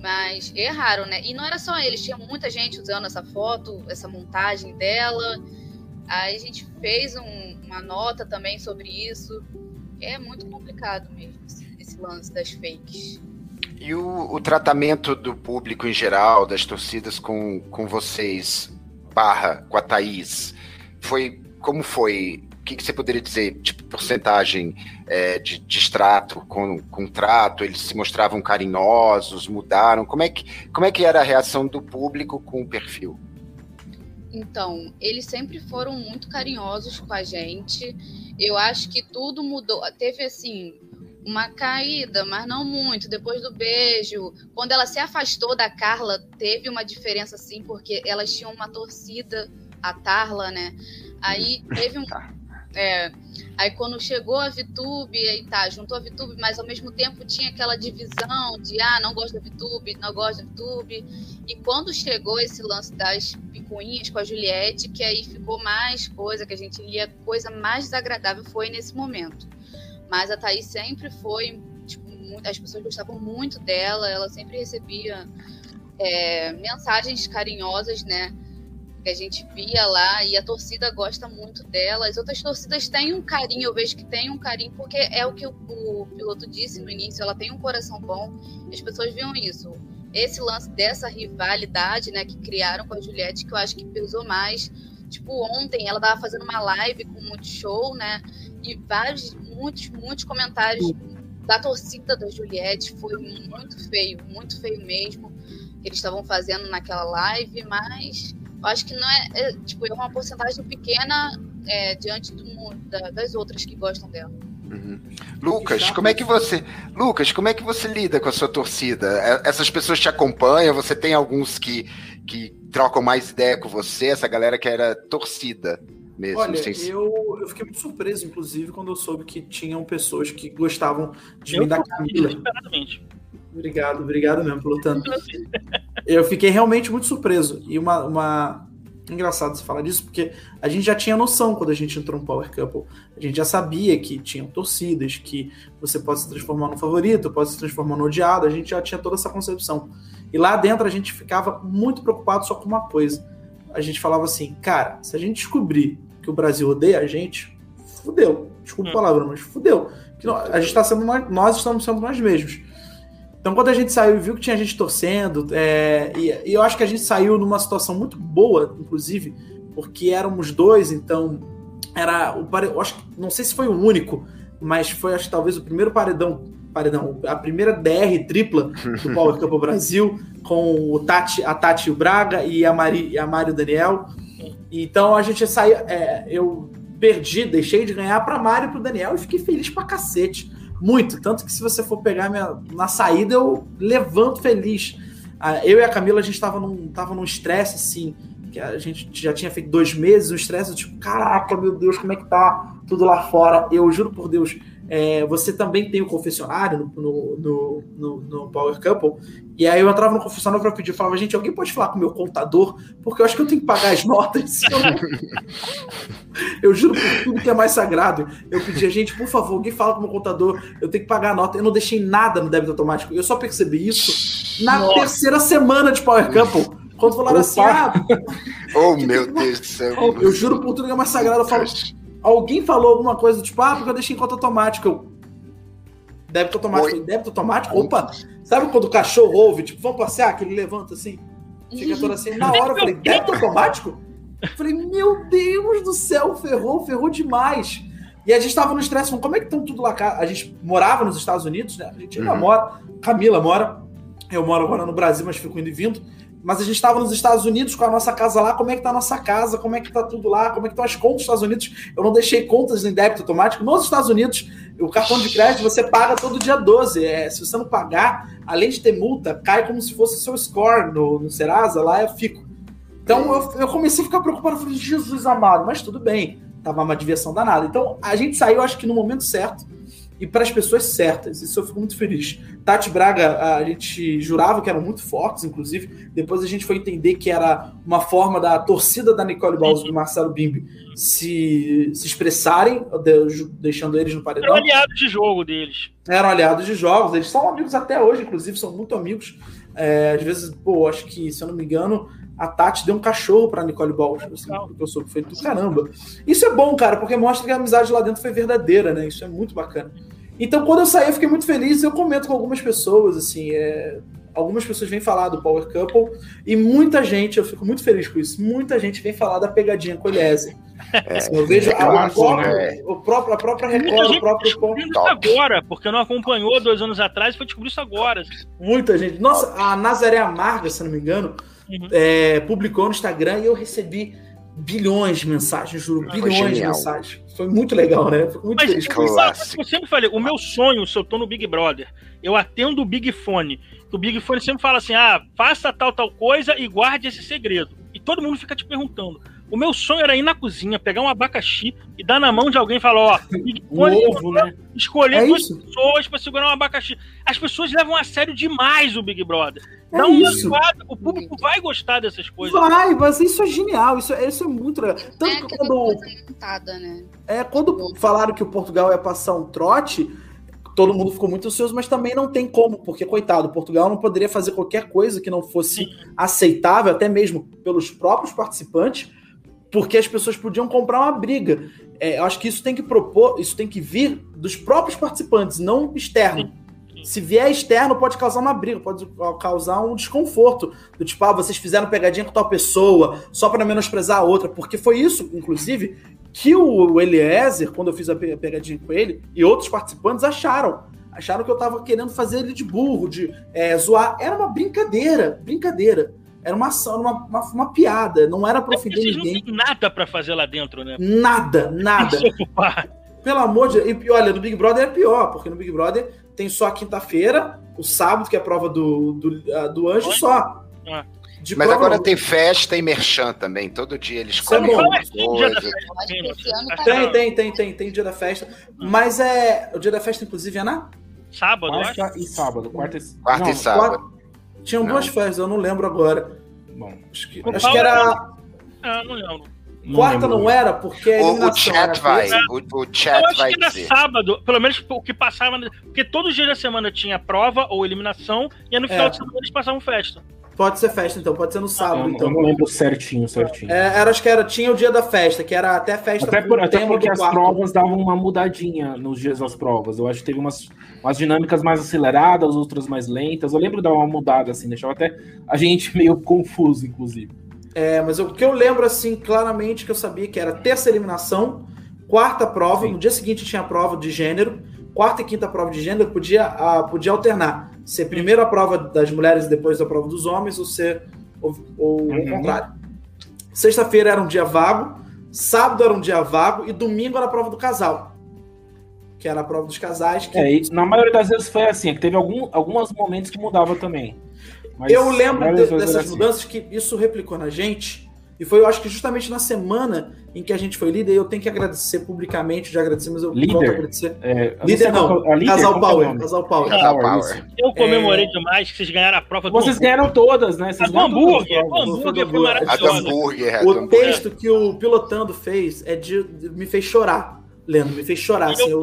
mas erraram, né? E não era só eles, tinha muita gente usando essa foto, essa montagem dela. Aí a gente fez uma nota também sobre isso. É muito complicado mesmo esse lance das fakes. E o tratamento do público em geral, das torcidas com vocês, com a Thaís, foi, como foi? O que você poderia dizer? Tipo, porcentagem de extrato com trato? Eles se mostravam carinhosos, mudaram? Como é que era a reação do público com o perfil? Então, eles sempre foram muito carinhosos com a gente. Eu acho que tudo mudou. Teve, assim, uma caída, mas não muito, depois do beijo. Quando ela se afastou da Carla, teve uma diferença, assim, porque elas tinham uma torcida, a Tarla, né? Aí teve um... Aí quando chegou a Viih Tube, aí juntou a Viih Tube, mas ao mesmo tempo tinha aquela divisão de, não gosto da Viih Tube, não gosto da Viih Tube. E quando chegou esse lance das picuinhas com a Juliette, que aí ficou mais coisa, que a gente lia, coisa mais desagradável foi nesse momento. Mas a Thaís sempre foi, tipo, as pessoas gostavam muito dela, ela sempre recebia mensagens carinhosas, né? Que a gente via lá, e a torcida gosta muito dela. As outras torcidas têm um carinho, eu vejo que tem um carinho, porque é o que o piloto disse no início, ela tem um coração bom, as pessoas viam isso. Esse lance dessa rivalidade, né, que criaram com a Juliette, que eu acho que pesou mais. Tipo, ontem ela tava fazendo uma live com muito show, né? E muitos comentários da torcida da Juliette, foi muito feio mesmo, que eles estavam fazendo naquela live, mas eu acho que não é uma porcentagem pequena diante das outras que gostam dela. Uhum. Lucas, como é que você lida com a sua torcida? Essas pessoas te acompanham? Você tem alguns que trocam mais ideia com você? Essa galera que era torcida? Mesmo. Olha, eu fiquei muito surpreso, inclusive, quando eu soube que tinham pessoas que gostavam de mim, da Camila. Obrigado mesmo pelo tanto. Eu fiquei realmente muito surpreso. E engraçado você falar disso, porque a gente já tinha noção quando a gente entrou no Power Couple. A gente já sabia que tinham torcidas, que você pode se transformar no favorito, pode se transformar no odiado. A gente já tinha toda essa concepção. E lá dentro a gente ficava muito preocupado só com uma coisa. A gente falava assim, cara, se a gente descobrir que o Brasil odeia a gente, fudeu. Desculpa a palavra, mas fudeu. A gente tá sendo nós estamos sendo nós mesmos. Então, quando a gente saiu e viu que tinha gente torcendo, e eu acho que a gente saiu numa situação muito boa, inclusive, porque éramos dois, então, eu acho, não sei se foi o único, mas foi, acho que talvez o primeiro paredão, a primeira DR tripla do Power Camp Brasil, com a Tati Braga e a Mari e o Daniel. Então a gente saiu, eu deixei de ganhar pra Mari e pro Daniel e fiquei feliz pra cacete, muito, tanto que se você for pegar na saída, eu levanto feliz. Eu e a Camila, a gente tava num estresse assim, que a gente já tinha feito 2 meses, um estresse, tipo, caraca, meu Deus, como é que tá tudo lá fora, eu juro por Deus. Você também tem o confessionário no Power Couple, e aí eu entrava no confessionário pra pedir, eu falava, gente, alguém pode falar com o meu contador, porque eu acho que eu tenho que pagar as notas. Eu juro por tudo que é mais sagrado, eu pedia, gente, por favor, alguém fala com o meu contador, eu tenho que pagar a nota. Eu não deixei nada no débito automático, eu só percebi isso na terceira semana de Power Couple. Quando falaram assim, meu Deus do céu, eu juro por tudo que é mais sagrado, eu falo, alguém falou alguma coisa, tipo, porque eu deixei em conta automática. Débito automático. Oi. Débito automático? Opa! Sabe quando o cachorro ouve, tipo, vamos passear, que ele levanta assim? Fica todo assim. Na hora eu falei, débito automático? Eu falei, meu Deus do céu, ferrou demais. E a gente tava no estresse, como é que estão tudo lá? A gente morava nos Estados Unidos, né? A gente ainda mora, Camila mora, eu moro agora no Brasil, mas fico indo e vindo. Mas a gente estava nos Estados Unidos com a nossa casa lá, como é que tá a nossa casa, como é que tá tudo lá, como é que estão as contas dos Estados Unidos. Eu não deixei contas em débito automático. Nos Estados Unidos, o cartão de crédito você paga todo dia 12. Se você não pagar, além de ter multa, cai como se fosse o seu score no Serasa, lá eu fico. Então eu comecei a ficar preocupado, falei, Jesus amado, mas tudo bem, tava uma diversão danada. Então a gente saiu, acho que no momento certo, e para as pessoas certas. Isso eu fico muito feliz. Tati Braga, a gente jurava que eram muito fortes, inclusive. Depois a gente foi entender que era uma forma da torcida da Nicole Bausa e do Marcelo Bimbi se expressarem, deixando eles no paredão. Eram aliados de jogo deles. Eram aliados de jogos. Eles são amigos até hoje, inclusive, são muito amigos. É, às vezes, pô, acho que, se eu não me engano, a Tati deu um cachorro pra Nicole Balls, assim, porque eu soube, foi do caramba. Isso é bom, cara, porque mostra que a amizade lá dentro foi verdadeira, né? Isso é muito bacana. Então, quando eu saí, eu fiquei muito feliz. Eu comento com algumas pessoas, assim, algumas pessoas vêm falar do Power Couple e muita gente, eu fico muito feliz com isso, muita gente vem falar da pegadinha com o Eliezer. Assim, eu vejo a própria Record, o próprio ponto. Agora, porque não acompanhou 2 anos atrás, foi descobrir isso agora. Assim. Muita gente. Nossa, a Nazaré Amarga, se não me engano, publicou no Instagram e eu recebi bilhões de mensagens, juro, bilhões de mensagens. Foi muito legal, né? Foi muito feliz. Eu sempre falei, o meu sonho, se eu tô no Big Brother, eu atendo o Big Fone. O Big Fone sempre fala assim, faça tal coisa e guarde esse segredo. E todo mundo fica te perguntando. O meu sonho era ir na cozinha, pegar um abacaxi e dar na mão de alguém e falar, Big Fone, ovo, né? Escolher duas pessoas pra segurar um abacaxi. As pessoas levam a sério demais o Big Brother. O público vai gostar dessas coisas. Vai, mas isso é genial, isso é muito legal. Tanto que quando falaram que o Portugal ia passar um trote, todo mundo ficou muito ansioso, mas também não tem como, porque, coitado, Portugal não poderia fazer qualquer coisa que não fosse aceitável, até mesmo pelos próprios participantes, porque as pessoas podiam comprar uma briga. Eu acho que isso tem que vir dos próprios participantes, não externo. Se vier externo, pode causar uma briga, pode causar um desconforto. Do tipo, vocês fizeram pegadinha com tal pessoa, só para menosprezar a outra. Porque foi isso, inclusive, que o Eliezer, quando eu fiz a pegadinha com ele, e outros participantes acharam que eu tava querendo fazer ele de burro, de zoar. Era uma brincadeira. Era uma ação, uma piada. Não era pra ofender ninguém. Não tem nada pra fazer lá dentro, né? Nada. Tem que se ocupar. Pelo amor de Deus. E olha, no Big Brother é pior, porque no Big Brother tem só a quinta-feira, o sábado, que é a prova do anjo, só. Mas agora tem festa e merchan também. Todo dia eles comem coisa. Tem dia da festa. Mas o dia da festa, inclusive, é na? Sábado, né? Quarta e sábado. Tinham duas festas, eu não lembro agora. Bom, acho que era... não lembro. Quarta não era, porque... O chat vai. O chat vai dizer. Eu acho que era sábado, pelo menos o que passava... Porque todos os dias da semana tinha prova ou eliminação, e no final de semana eles passavam festa. Pode ser festa, então. Pode ser no sábado, então. Eu não lembro certinho. Tinha o dia da festa, que era até festa... Até porque as provas davam uma mudadinha nos dias das provas. Eu acho que teve umas dinâmicas mais aceleradas, outras mais lentas. Eu lembro de dar uma mudada, assim, deixava até a gente meio confuso, inclusive. Mas o que eu lembro, assim, claramente, que eu sabia que era terça eliminação, quarta prova, no dia seguinte tinha a prova de gênero, quarta e quinta prova de gênero podia alternar, ser primeiro a prova das mulheres e depois a prova dos homens, ou o contrário. Sexta-feira era um dia vago, sábado era um dia vago e domingo era a prova do casal, que era a prova dos casais. Na maioria das vezes foi assim, que teve alguns momentos que mudava também. Mas eu lembro dessas mudanças, que isso replicou na gente, e foi, eu acho que justamente na semana em que a gente foi líder, e eu tenho que agradecer publicamente, já agradeci, mas eu volto a agradecer. Casal Power. Eu comemorei demais que vocês ganharam a prova do Vocês hambúrguer. Ganharam todas, né? Vocês ganharam hambúrguer foi maravilhoso. O texto que o Pilotando fez me fez chorar. Lendo, me fez chorar. Assim, eu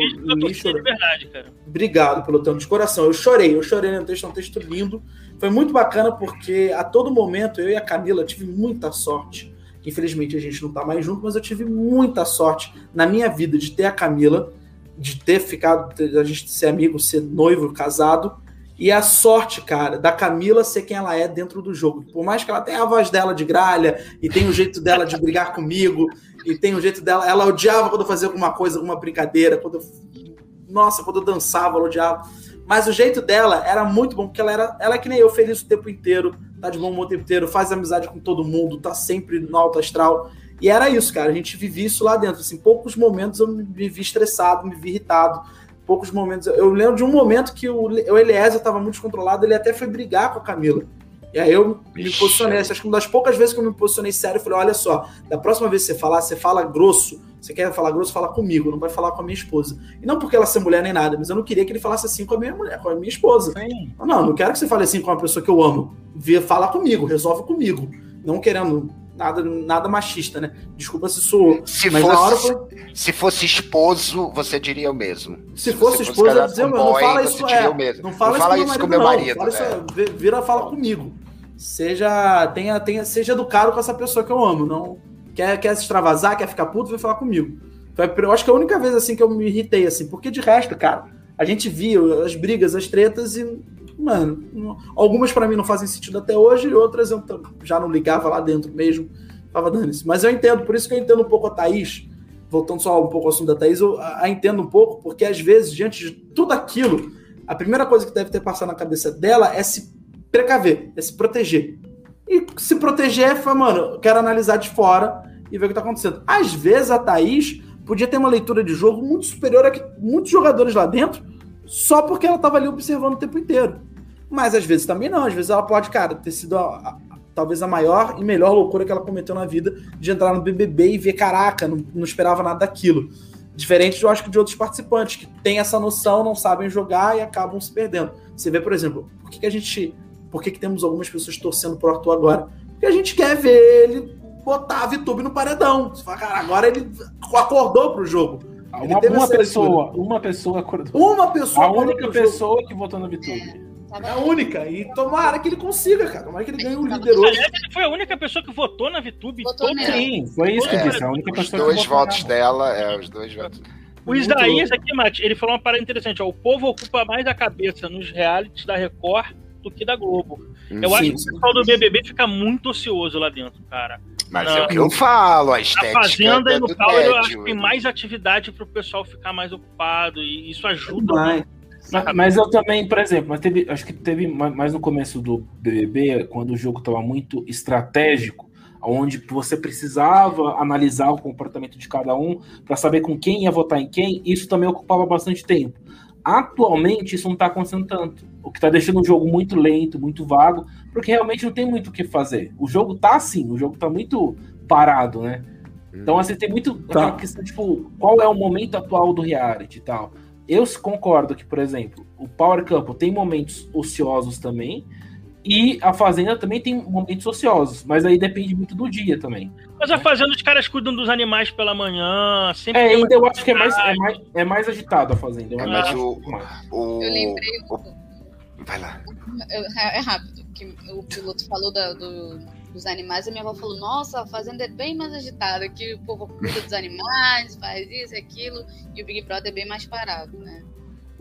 chorei. De verdade, cara. Obrigado pelo tanto de coração. Eu chorei lendo o texto, é um texto lindo. Foi muito bacana porque a todo momento eu e a Camila tive muita sorte. Infelizmente a gente não tá mais junto, mas eu tive muita sorte na minha vida de ter a Camila, de ter ficado, a gente ser amigo, ser noivo, casado. E a sorte, cara, da Camila ser quem ela é dentro do jogo. Por mais que ela tenha a voz dela de gralha, e tenha o jeito dela de brigar comigo, e tem o jeito dela... Ela odiava quando eu fazia alguma coisa, alguma brincadeira, quando eu dançava, ela odiava. Mas o jeito dela era muito bom, porque ela é que nem eu, feliz o tempo inteiro, tá de bom humor o tempo inteiro, faz amizade com todo mundo, tá sempre no alto astral. E era isso, cara, a gente vivia isso lá dentro. Assim, poucos momentos eu me vi estressado, me vi irritado. Poucos momentos. Eu lembro de um momento que o Eliezer estava muito descontrolado, ele até foi brigar com a Camila. E aí eu me posicionei. Acho que uma das poucas vezes que eu me posicionei sério, eu falei: olha só, da próxima vez que você fala grosso, Você quer falar grosso, fala comigo, não vai falar com a minha esposa. E não porque ela ser mulher nem nada, mas eu não queria que ele falasse assim com a minha mulher, com a minha esposa. Sim. Não, não quero que você fale assim com uma pessoa que eu amo. Vê, fala comigo, resolve comigo. Não querendo nada machista, né? Desculpa se sou... Se fosse esposo, você diria o mesmo. Se fosse esposo, eu ia dizer, não fala isso com meu marido. Não. Fala isso, vira, fala comigo. Seja educado com essa pessoa que eu amo, não... Quer se extravasar, quer ficar puto, vem falar comigo. Eu acho que é a única vez assim que eu me irritei, assim, porque de resto, cara, a gente via as brigas, as tretas e, mano, algumas pra mim não fazem sentido até hoje e outras eu já não ligava lá dentro mesmo, tava dane-se. Mas eu entendo, por isso que eu entendo um pouco a Thaís, voltando só um pouco ao assunto da Thaís, eu a entendo um pouco, porque às vezes, diante de tudo aquilo, a primeira coisa que deve ter passado na cabeça dela é se precaver, é se proteger. E se proteger foi, mano, eu quero analisar de fora e ver o que tá acontecendo. Às vezes a Thaís podia ter uma leitura de jogo muito superior a que muitos jogadores lá dentro, só porque ela tava ali observando o tempo inteiro. Mas às vezes também não, às vezes ela pode, cara, ter sido talvez a maior e melhor loucura que ela cometeu na vida, de entrar no BBB e ver, caraca, não esperava nada daquilo. Diferente, eu acho, que de outros participantes que têm essa noção, não sabem jogar e acabam se perdendo. Você vê, por exemplo, por que temos algumas pessoas torcendo pro Arthur agora? Porque a gente quer ver ele botar a Viih Tube no paredão. Você fala, cara, agora ele acordou pro jogo. Uma pessoa acordou. Uma pessoa. A única pessoa que votou na Viih Tube. É a única. E tomara que ele consiga, cara. Tomara que ele ganhe o líder hoje. Ele foi a única pessoa que votou na Viih Tube. Sim, foi isso que eu disse. A única pessoa que votou. Os dois votos dela. O Isaías aqui, Mati, ele falou uma parada interessante. O povo ocupa mais a cabeça nos realities da Record do que da Globo. Eu acho que o pessoal do BBB fica muito ocioso lá dentro, cara. Mas é o que eu falo, a estética. A Fazenda e no Power, eu acho que tem mais atividade pro pessoal ficar mais ocupado e isso ajuda. Mas eu também, por exemplo, acho que teve mais no começo do BBB, quando o jogo estava muito estratégico, onde você precisava analisar o comportamento de cada um para saber com quem ia votar em quem, isso também ocupava bastante tempo. Atualmente, isso não está acontecendo tanto. O que está deixando o jogo muito lento, muito vago, porque realmente não tem muito o que fazer. O jogo tá assim, o jogo tá muito parado, né? Então, assim, tem muito aquela questão, tipo, qual é o momento atual do reality e tal. Eu concordo que, por exemplo, o Power Camp tem momentos ociosos também, e a Fazenda também tem momentos ociosos, mas aí depende muito do dia também. Mas a Fazenda, os caras cuidam dos animais pela manhã, sempre... ainda eu acho que é mais agitado a Fazenda. Eu lembrei... Vai lá. É rápido, que o piloto falou dos animais, e minha avó falou, nossa, a Fazenda é bem mais agitada, que o povo cuida dos animais, faz isso, aquilo, e o Big Brother é bem mais parado, né?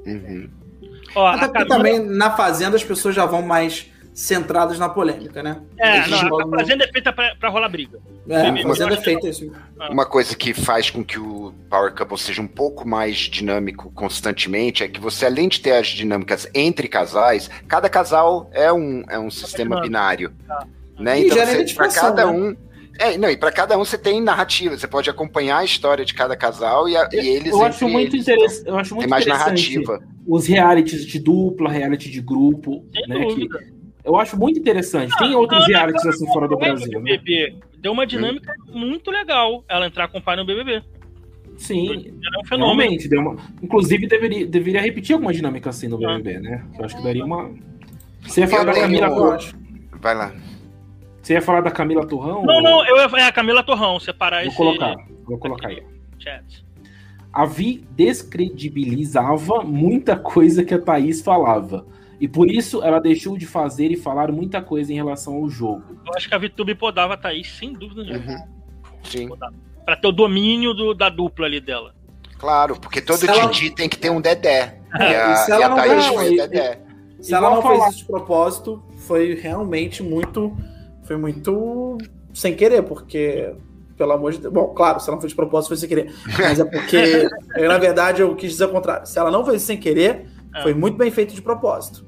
Uhum. Até porque também, na Fazenda, as pessoas já vão mais... centradas na polêmica, né? A Fazenda é feita pra rolar briga. A Fazenda é feita isso. Uma coisa que faz com que o Power Couple seja um pouco mais dinâmico constantemente é que você, além de ter as dinâmicas entre casais, cada casal é um sistema binário. Né? Então, para cada um... Né? E para cada um você tem narrativa, você pode acompanhar a história de cada casal e eles... Eu acho muito interessante mais narrativa. Os realities de dupla, reality de grupo, né? Eu acho muito interessante. Tem outros realities assim fora do Brasil. Né? Deu uma dinâmica muito legal ela entrar com o pai no BBB. Sim, é um fenômeno. Realmente, inclusive deveria repetir alguma dinâmica assim no BBB, né? Eu acho que daria uma... Você ia falar da Camila Torrão? Vai lá. Você ia falar da Camila Torrão? Não, eu ia a Camila Torrão, separar isso. Vou colocar aí. Chat. A Vi descredibilizava muita coisa que a Thaís falava. E por isso ela deixou de fazer e falar muita coisa em relação ao jogo. Eu acho que a Viih Tube podava a Thaís, sem dúvida nenhuma. Sim. Pra ter o domínio da dupla ali dela. Claro, porque todo Didi tem que ter um dedé. E a Thaís foi o dedé. Se ela não fez isso de propósito, foi realmente muito... Foi muito sem querer, porque... Pelo amor de Deus. Bom, claro, se ela não fez de propósito, foi sem querer. Mas é porque... na verdade, eu quis dizer o contrário. Se ela não fez sem querer... Foi muito bem feito de propósito.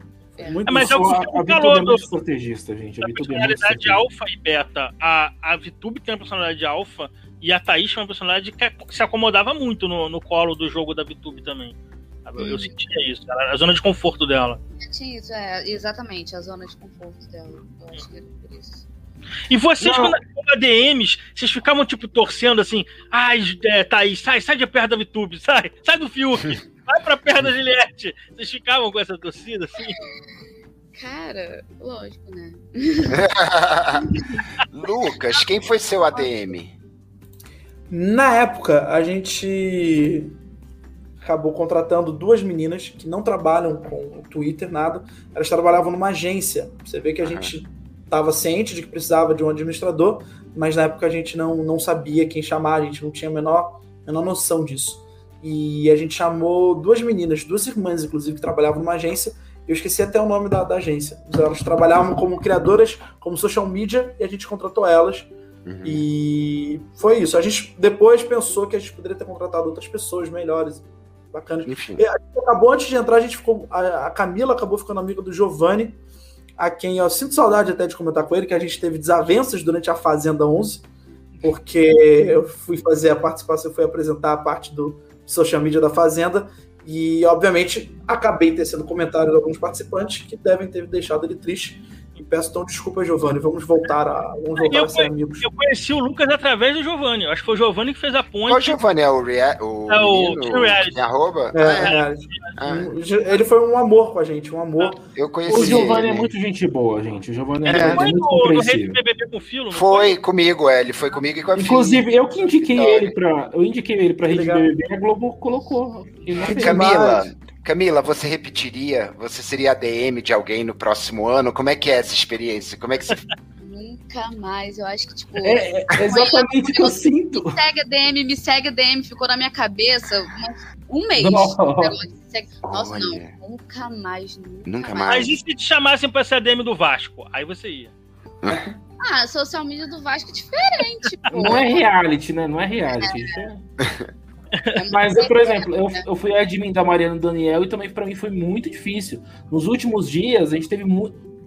Mas eu é muito estrategista, gente. A personalidade alfa e beta. A Viih Tube tem uma personalidade alfa e a Thaís tem uma personalidade que se acomodava muito no colo do jogo da Viih Tube também. Eu sentia isso, a zona de conforto dela. Tinha isso, exatamente, a zona de conforto dela. Eu acho que era por isso. E vocês, não, quando ADMs, vocês ficavam, tipo, torcendo assim, ai, Thaís, sai de perto da Viih Tube, sai do Fiuk, vai pra perto da Juliette. Vocês ficavam com essa torcida, assim? Cara, lógico, né? Lucas, quem foi seu ADM? Na época, a gente acabou contratando duas meninas que não trabalham com o Twitter, nada. Elas trabalhavam numa agência. Você vê que a gente estava ciente de que precisava de um administrador, mas na época a gente não sabia quem chamar, a gente não tinha a menor noção disso. E a gente chamou duas meninas, duas irmãs, inclusive, que trabalhavam numa agência. Eu esqueci até o nome da agência. Elas trabalhavam como criadoras, como social media, e a gente contratou elas. E foi isso. A gente depois pensou que a gente poderia ter contratado outras pessoas melhores, bacanas. Enfim. E acabou, antes de entrar, a gente ficou. A Camila acabou ficando amiga do Giovanni, a quem eu sinto saudade até de comentar com ele, que a gente teve desavenças durante a Fazenda 11, porque eu fui fazer a participação, eu fui apresentar a parte do social media da Fazenda, e obviamente acabei tecendo comentários de alguns participantes que devem ter deixado ele triste. E peço então desculpa, Giovanni, vamos voltar a ser amigos. Eu conheci o Lucas através do Giovanni, acho que foi o Giovanni que fez a ponte. Qual Giovanni? É o reality? Arroba? Ele foi um amor com a gente, um amor. Eu conheci o Giovanni, é muito gente boa, gente. O Giovanni é muito compreensível. Foi comigo, ele foi comigo e com a inclusive, filha. Inclusive, eu indiquei ele pra Rede BBB, a Globo colocou. Camila, você repetiria? Você seria ADM de alguém no próximo ano? Como é que é essa experiência? Como é que você... Nunca mais, eu acho que, tipo... É exatamente o que eu sinto. Me segue ADM, ficou na minha cabeça um mês. Nossa, não, nunca mais. Mas e se te chamassem pra ser ADM do Vasco? Aí você ia. Ah, social media do Vasco é diferente, pô. Não é reality, né? Não é reality, isso é... Mas, por exemplo, eu fui admin da Mariana e do Daniel, e também pra mim foi muito difícil. Nos últimos dias, a gente teve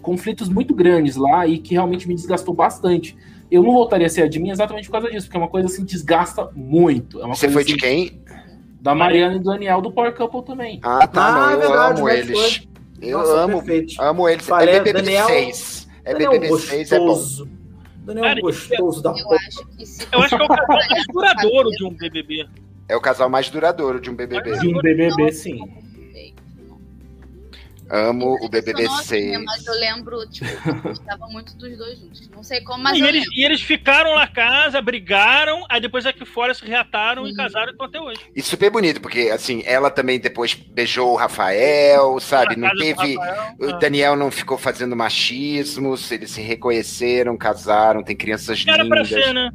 conflitos muito grandes lá, e que realmente me desgastou bastante. Eu não voltaria a ser admin exatamente por causa disso, porque é uma coisa assim, desgasta muito. É uma Você coisa, foi assim, de quem? Da Mariana e do Daniel, do Power Couple também. Ah, tá, não, é verdade, amo eles. Foi. Eu Nossa, amo eles. É BBB6. É BBB6, é bom. Daniel é gostoso da porra. Eu acho que é o casal mais duradouro de um BBB. É o casal mais duradouro de um BBB. De um BBB, sim. Amo o BBB 6. Mas eu lembro, tipo, eu gostava muito dos dois juntos. Não sei como, mas eles ficaram na casa, brigaram, aí depois aqui fora se reataram e casaram, estão até hoje. E super bonito, porque, assim, ela também depois beijou o Rafael, sabe? Não teve... O Daniel não ficou fazendo machismos, eles se reconheceram, casaram, tem crianças lindas. Era pra ser, né?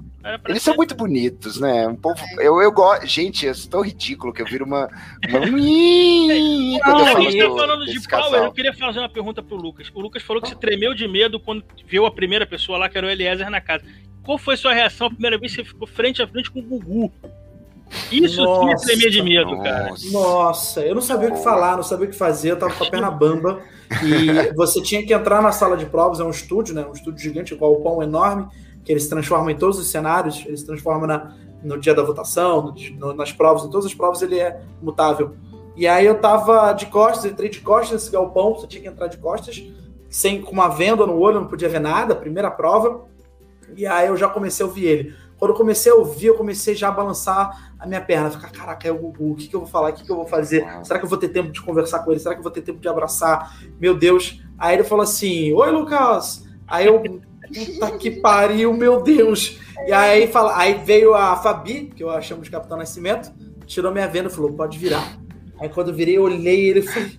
Eles são muito bonitos, né? Um povo... Eu gosto. Gente, eu estou ridículo que eu viro uma... Não, a gente tá falando de Power. Eu queria fazer uma pergunta pro Lucas. O Lucas falou que se tremeu de medo quando viu a primeira pessoa lá, que era o Eliezer, na casa. Qual foi a sua reação a primeira vez que você ficou frente a frente com o Gugu? Isso sim é tremer de medo, cara. Nossa, eu não sabia o que falar, não sabia o que fazer, eu tava com a perna bamba. E você tinha que entrar na sala de provas, é um estúdio, né? Um estúdio gigante, igual o pão enorme, que eles se transformam em todos os cenários, eles se transformam no dia da votação, nas provas, em todas as provas ele é mutável. E aí eu tava de costas, entrei de costas nesse galpão, você tinha que entrar de costas, com uma venda no olho, não podia ver nada, primeira prova, e aí eu já comecei a ouvir ele. Quando eu comecei a ouvir, eu comecei já a balançar a minha perna, ficar, caraca, é o Gugu, o que eu vou falar, o que eu vou fazer, será que eu vou ter tempo de conversar com ele, será que eu vou ter tempo de abraçar, meu Deus. Aí ele falou assim, oi Lucas, aí eu... Puta que pariu, meu Deus. E aí, aí veio a Fabi, que eu chamo de Capitão Nascimento, tirou minha venda e falou, pode virar. Aí quando eu virei, eu olhei ele e falei,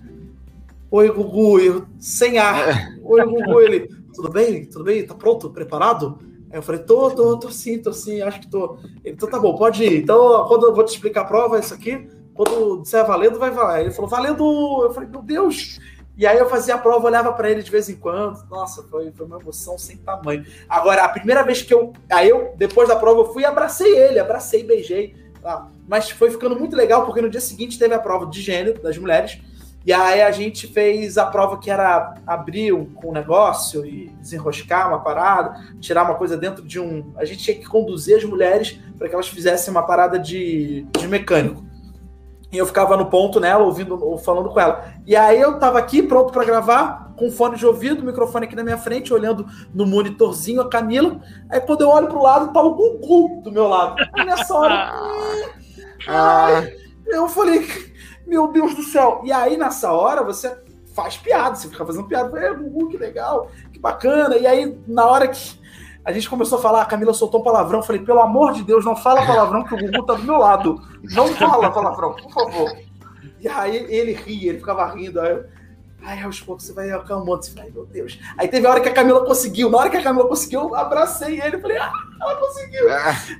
oi Gugu, eu sem ar. Oi Gugu, ele, tudo bem? Tudo bem? Tá pronto? Preparado? Aí eu falei, tô sim, acho que tô. Ele, então tá bom, pode ir. Então quando eu vou te explicar a prova, isso aqui, quando disser valendo, vai valer. Ele falou, valendo! Eu falei, meu Deus! E aí eu fazia a prova, olhava pra ele de vez em quando. Nossa, foi uma emoção sem tamanho. Agora, a primeira vez que eu... Aí eu, depois da prova, eu fui e abracei ele. Abracei, beijei. Tá? Mas foi ficando muito legal, porque no dia seguinte teve a prova de gênero das mulheres. E aí a gente fez a prova que era abrir um negócio e desenroscar uma parada, tirar uma coisa dentro de um... A gente tinha que conduzir as mulheres para que elas fizessem uma parada de mecânico. E eu ficava no ponto nela, ouvindo, falando com ela. E aí eu tava aqui, pronto pra gravar, com fone de ouvido, microfone aqui na minha frente, olhando no monitorzinho a Camila. Aí quando eu olho pro lado, tá o Gugu do meu lado. Aí nessa hora... ai, eu falei, meu Deus do céu. E aí nessa hora você faz piada, você fica fazendo piada. Gugu, que legal, que bacana. E aí na hora que a gente começou a falar, a Camila soltou um palavrão, falei, pelo amor de Deus, não fala palavrão que o Gugu tá do meu lado. Não fala palavrão, por favor. E aí ele ria, ele ficava rindo. Aí, aos poucos você vai acalmando. Você fala, ai, meu Deus. Aí teve a hora que a Camila conseguiu. Na hora que a Camila conseguiu, eu abracei ele. Falei, ah, ela conseguiu.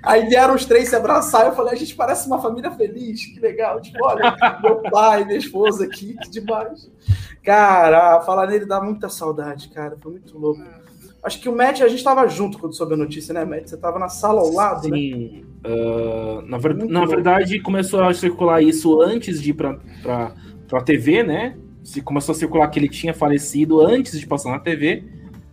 Aí vieram os três se abraçar. Eu falei, a gente parece uma família feliz. Que legal. Tipo, olha, meu pai, minha esposa aqui. Que demais. Cara, falar nele dá muita saudade, cara. Foi muito louco. Acho que o Matt, a gente tava junto quando soube a notícia, né, Matt? Você tava na sala ao lado, sim, né? Na verdade, começou a circular isso antes de ir pra TV, né? Começou a circular que ele tinha falecido antes de passar na TV,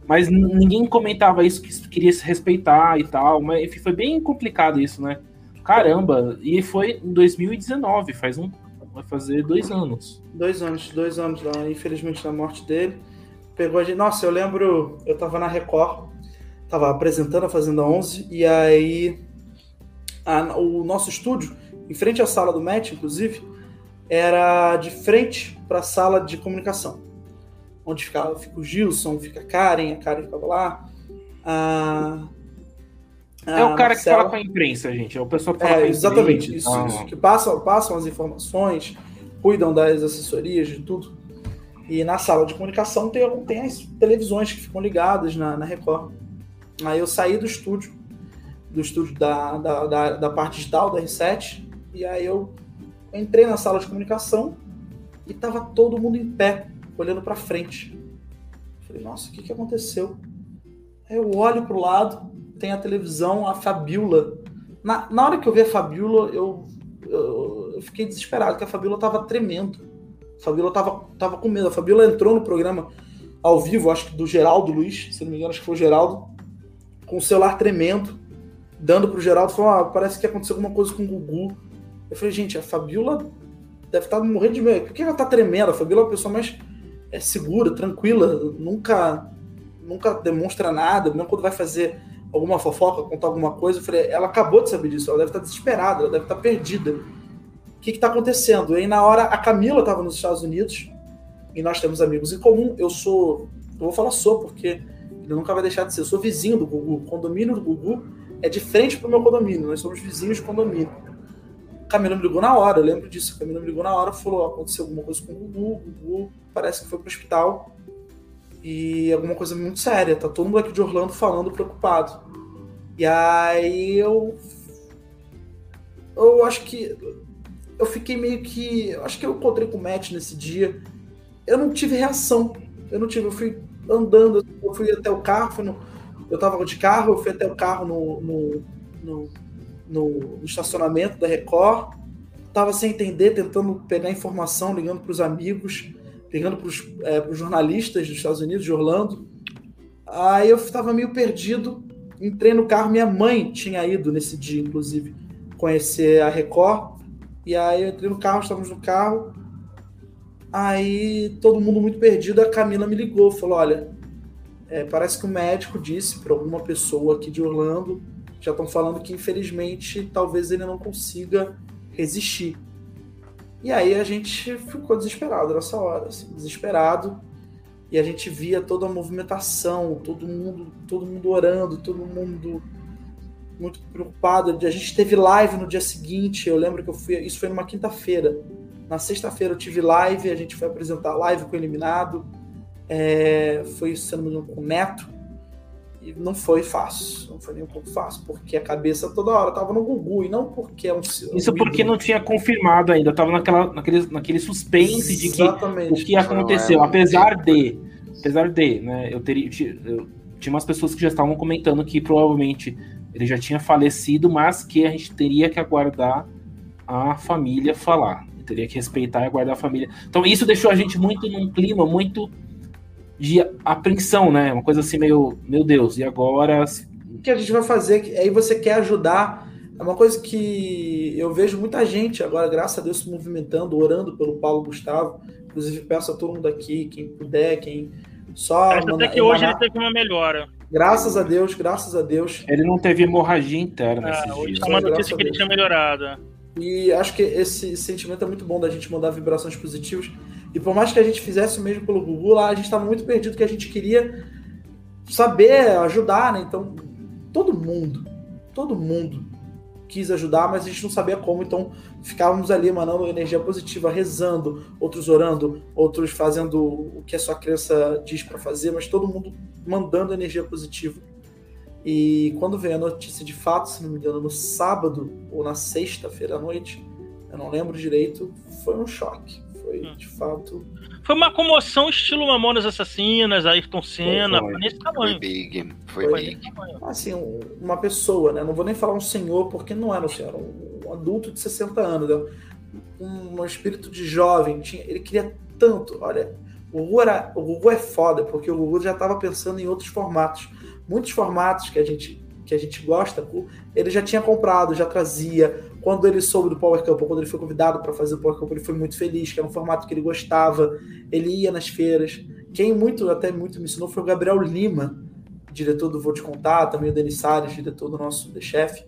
mas ninguém comentava isso, que queria se respeitar e tal, mas enfim, foi bem complicado isso, né? Caramba! E foi em 2019, vai fazer 2 anos. 2 anos, infelizmente, da morte dele. Pegou a gente. Nossa, eu lembro, eu tava na Record, tava apresentando a Fazenda 11, e aí o nosso estúdio, em frente à sala do Matt, inclusive, era de frente pra sala de comunicação, onde fica o Gilson, fica a Karen ficava lá. É o cara Marcela, que fala com a imprensa, gente, é o pessoal que fala com a imprensa. Exatamente, isso, que passam as informações, cuidam das assessorias, de tudo. E na sala de comunicação tem as televisões que ficam ligadas na Record. Aí eu saí do estúdio da parte digital, da R7, e aí eu entrei na sala de comunicação e tava todo mundo em pé, olhando pra frente. Falei, nossa, o que aconteceu? Aí eu olho pro lado, tem a televisão, a Fabiola. Na hora que eu vi a Fabiola, eu fiquei desesperado, porque a Fabiola tava tremendo. A Fabiola tava com medo. A Fabiola entrou no programa ao vivo, acho que do Geraldo Luiz, se não me engano, acho que foi o Geraldo, com o celular tremendo, dando pro Geraldo, falou, parece que aconteceu alguma coisa com o Gugu. Eu falei, gente, a Fabiola deve estar morrendo de medo. Por que ela tá tremendo? A Fabiola é uma pessoa mais segura, tranquila, nunca demonstra nada, mesmo quando vai fazer alguma fofoca, contar alguma coisa. Eu falei, ela acabou de saber disso, ela deve estar desesperada, ela deve estar perdida. O que está acontecendo? E aí, na hora, a Camila estava nos Estados Unidos e nós temos amigos em comum. Eu vou falar sou, porque ele nunca vai deixar de ser. Eu sou vizinho do Gugu. O condomínio do Gugu é de frente para o meu condomínio. Nós somos vizinhos de condomínio. A Camila me ligou na hora, eu lembro disso. A Camila me ligou na hora e falou: aconteceu alguma coisa com o Gugu. O Gugu parece que foi para o hospital e alguma coisa muito séria. Tá todo mundo aqui de Orlando falando preocupado. E aí eu acho que. Eu fiquei meio que... Acho que eu encontrei com o Matt nesse dia. Eu não tive reação. Eu fui andando. Eu fui até o carro. Eu tava de carro. Eu fui até o carro no estacionamento da Record. Tava sem entender, tentando pegar informação, ligando pros amigos, ligando pros jornalistas dos Estados Unidos, de Orlando. Aí eu tava meio perdido. Entrei no carro. Minha mãe tinha ido nesse dia, inclusive, conhecer a Record. E aí eu entrei no carro, estávamos no carro, aí todo mundo muito perdido, a Camila me ligou, falou, olha, parece que o médico disse para alguma pessoa aqui de Orlando, já estão falando que infelizmente talvez ele não consiga resistir. E aí a gente ficou desesperado nessa hora, assim, desesperado, e a gente via toda a movimentação, todo mundo orando, todo mundo... muito preocupado. A gente teve live no dia seguinte, eu lembro que isso foi numa quinta-feira, na sexta-feira eu tive live, a gente foi apresentar live com o eliminado, foi, se não me engano, com o Neto, e não foi fácil, não foi nem um pouco fácil, porque a cabeça toda hora tava no Gugu, e não porque é um... Isso porque não tinha confirmado ainda, eu tava naquele suspense. Exatamente. De que o que aconteceu, apesar de, né, eu tinha umas pessoas que já estavam comentando que provavelmente ele já tinha falecido, mas que a gente teria que aguardar a família falar. Teria que respeitar e aguardar a família. Então isso deixou a gente muito num clima muito de apreensão, né? Uma coisa assim meio, meu Deus, e agora? O que a gente vai fazer? Aí você quer ajudar. É uma coisa que eu vejo muita gente agora, graças a Deus, se movimentando, orando pelo Paulo Gustavo. Inclusive peço a todo mundo aqui, quem puder, quem Só até que hoje ele teve uma melhora. Graças a Deus, graças a Deus. Ele não teve hemorragia interna. Hoje tá uma notícia que ele tinha melhorado. E acho que esse sentimento é muito bom da gente mandar vibrações positivas. E por mais que a gente fizesse o mesmo pelo Gugu lá, a gente estava muito perdido, que a gente queria saber, ajudar, né? Então, todo mundo quis ajudar, mas a gente não sabia como, então ficávamos ali emanando energia positiva, rezando, outros orando, outros fazendo o que a sua crença diz para fazer, mas todo mundo mandando energia positiva. E quando veio a notícia de fato, se não me engano, no sábado ou na sexta-feira à noite, eu não lembro direito, foi um choque. Foi, de fato... Foi uma comoção estilo Mamonas Assassinas, Ayrton Senna, foi nesse tamanho. Foi big. Assim, uma pessoa, né? Não vou nem falar um senhor, porque não era um senhor, era um adulto de 60 anos, né? Um espírito de jovem, ele queria tanto, olha... O Gugu é foda, porque o Gugu já estava pensando em outros formatos. Muitos formatos que a gente gosta, ele já tinha comprado, já trazia. Quando ele soube do Power Camp, quando ele foi convidado para fazer o Power Camp, ele foi muito feliz, que era um formato que ele gostava. Ele ia nas feiras. Quem até muito me ensinou foi o Gabriel Lima, diretor do Vou Te Contar, também o Denis Salles, diretor do nosso The Chef.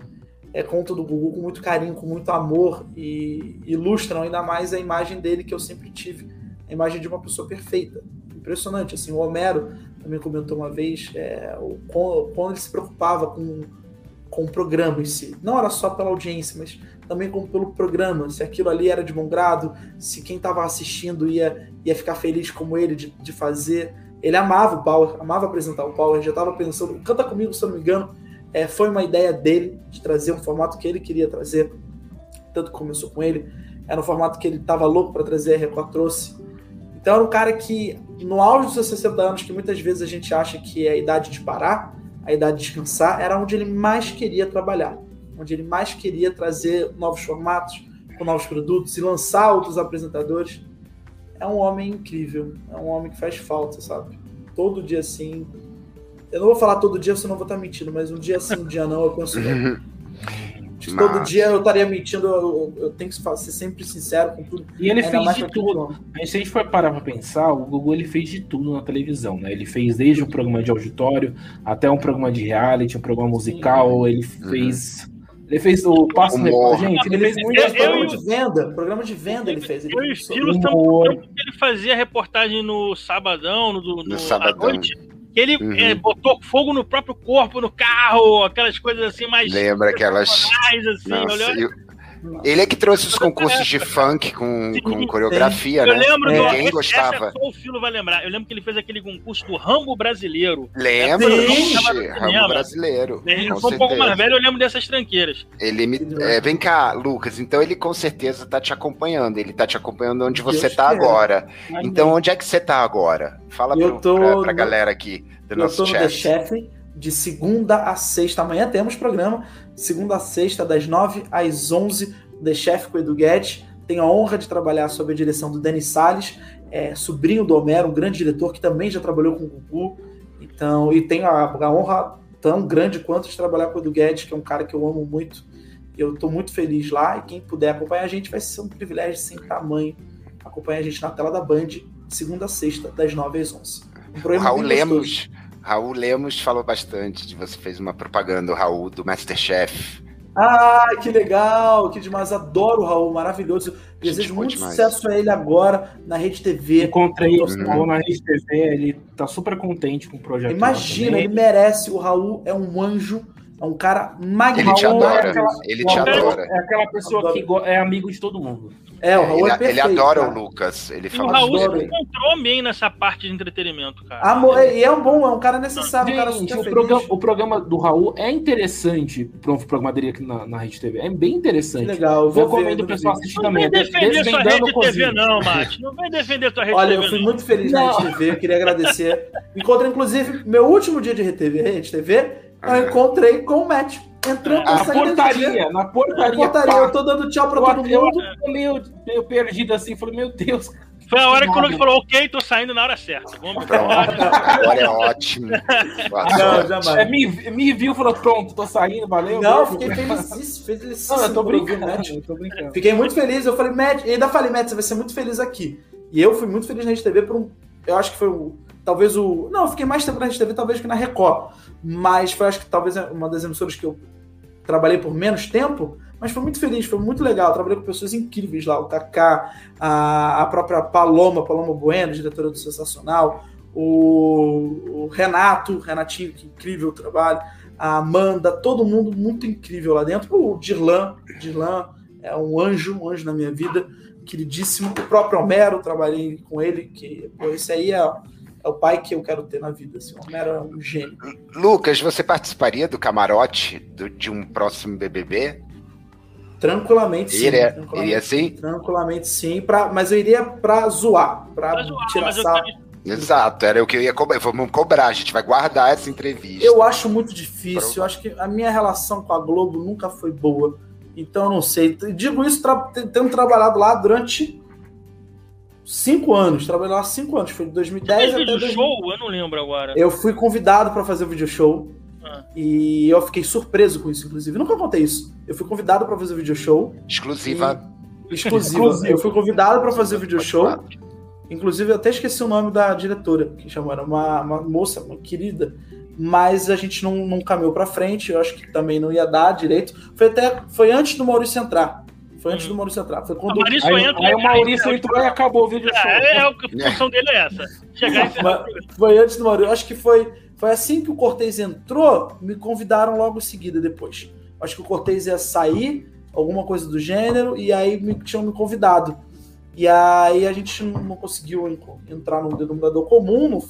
Conta do Gugu com muito carinho, com muito amor, e ilustram ainda mais a imagem dele que eu sempre tive. A imagem de uma pessoa perfeita. Impressionante, assim, o Homero também comentou uma vez quando ele se preocupava com o programa em si. Não era só pela audiência, mas também como pelo programa, se aquilo ali era de bom grado, se quem estava assistindo ia ficar feliz como ele de fazer. Ele amava o Power, amava apresentar o Power, já estava pensando, canta comigo, se eu não me engano, foi uma ideia dele, de trazer um formato que ele queria trazer, tanto que começou com ele, era um formato que ele estava louco para trazer, a Record trouxe. Então era um cara que, no auge dos seus 60 anos, que muitas vezes a gente acha que é a idade de parar, a idade de descansar, era onde ele mais queria trabalhar, onde ele mais queria trazer novos formatos, com novos produtos e lançar outros apresentadores. É um homem incrível, é um homem que faz falta, sabe? Todo dia assim... Eu não vou falar todo dia, senão eu vou estar mentindo, mas um dia sim, um dia não, eu consigo. Todo dia eu estaria mentindo, eu tenho que ser sempre sincero com tudo. E ele fez de tudo. Se a gente for parar pra pensar, o Gugu ele fez de tudo na televisão, né? Ele fez desde um programa de auditório até um programa de reality, um programa musical. Sim. Ele fez o Passo Record, gente. Ele fez muito programa de venda ele fez. Eu e o Silos também, ele fazia reportagem no Sabadão, no Sabadão à noite. Ele botou fogo no próprio corpo, no carro, aquelas coisas assim, mais... Lembra aquelas... Assim, nossa, ele é que trouxe os concursos de funk com coreografia, né? Eu lembro, ninguém gostava. Só o Filo vai lembrar. Eu lembro que ele fez aquele concurso do Rambo Brasileiro. Lembro, Rambo Brasileiro. Ele foi um pouco mais velho, eu lembro dessas tranqueiras. Vem cá, Lucas, então ele com certeza tá te acompanhando. Ele tá te acompanhando onde você tá agora. Então, onde é que você tá agora? Fala pra galera aqui do nosso chat. Eu tô no The Chef, de segunda a sexta. Amanhã temos programa. Segunda a sexta, das 9 às 11, The Chef com o Edu Guedes. Tenho a honra de trabalhar sob a direção do Denis Salles, sobrinho do Homero, um grande diretor que também já trabalhou com o Gugu. Então, e tenho a honra tão grande quanto de trabalhar com o Edu Guedes, que é um cara que eu amo muito. Eu estou muito feliz lá, e quem puder acompanhar a gente vai ser um privilégio sem tamanho. Acompanha a gente na tela da Band, segunda a sexta, das 9 às 11. O Raul Lemos... Raul Lemos falou bastante de você, fez uma propaganda, o Raul, do MasterChef. Ah, que legal, que demais, adoro o Raul, maravilhoso. Desejo muito sucesso a ele agora na Rede TV. Encontrei o Raul na Rede TV, ele tá super contente com o projeto. Imagina, ele merece, o Raul é um anjo, é um cara magnífico. Ele te adora, É aquela pessoa que é amigo de todo mundo. O Raul é perfeito, ele adora, cara. O Lucas. Ele fala, o Raul se encontrou bem nessa parte de entretenimento, cara. É um cara necessário. Gente, um cara super o programa do Raul é interessante para um programa dele aqui na Rede TV. É bem interessante. Legal, eu recomendo o pessoal assistir também. Não vem defender sua Rede TV, não, Mati. Não vem defender sua Rede TV. Olha, eu fui muito feliz na Rede TV, eu queria agradecer. Encontrei, inclusive, meu último dia de Rede TV. Eu encontrei com o Matt. Entrando na portaria. Na portaria. Eu tô dando tchau pra todo mundo. Eu tô meio perdido assim. Falei, meu Deus. Foi a hora que o Lucas falou, ok, tô saindo na hora certa. Vamos agora é ótimo. Não, jamais. Me viu e falou, pronto, tô saindo, valeu. Não, eu fiquei feliz. Não, eu tô brincando, Matt. Fiquei muito feliz. Eu falei, Matt, você vai ser muito feliz aqui. E eu fui muito feliz na Rede TV por eu acho que foi o Talvez o... Não, eu fiquei mais tempo na Rede TV, talvez, que na Record. Mas foi, acho que talvez uma das emissoras que eu trabalhei por menos tempo, mas foi muito feliz, foi muito legal. Eu trabalhei com pessoas incríveis lá, o Kaká, a própria Paloma Bueno, diretora do Sensacional, o Renato, Renatinho, que incrível o trabalho, a Amanda, todo mundo muito incrível lá dentro. O Dirlan é um anjo na minha vida, queridíssimo. O próprio Homero, trabalhei com ele, que pô, esse aí é o pai que eu quero ter na vida. Assim, o Homero é um gênio. Lucas, você participaria do camarote de um próximo BBB? Tranquilamente, sim. Iria sim? Tranquilamente, sim. Mas eu iria pra zoar, pra tirar sarro. Exato, era o que eu ia cobrar. Vamos cobrar, a gente vai guardar essa entrevista. Eu acho muito difícil, eu acho que a minha relação com a Globo nunca foi boa. Então, eu não sei. Digo isso tendo trabalhado lá durante 5 anos. Trabalhei lá 5 anos, foi de 2010 até... Você fez show? Eu não lembro agora. Eu fui convidado para fazer o video show. E eu fiquei surpreso com isso, inclusive. Nunca contei isso. Eu fui convidado para fazer o video show. Exclusiva. Eu fui convidado para fazer o video show. Inclusive, eu até esqueci o nome da diretora que chamou, era uma moça, uma querida, mas a gente não caminhou pra frente, eu acho que também não ia dar direito. Foi antes do Maurício entrar. Foi quando o Maurício entrou e acabou o vídeo show. A função dele é essa. Chegar e foi antes do Maurício. Eu acho que foi assim que o Cortez entrou, me convidaram logo em seguida depois. Acho que o Cortez ia sair, alguma coisa do gênero, e aí tinham me convidado. E aí a gente não conseguiu entrar no denominador comum, não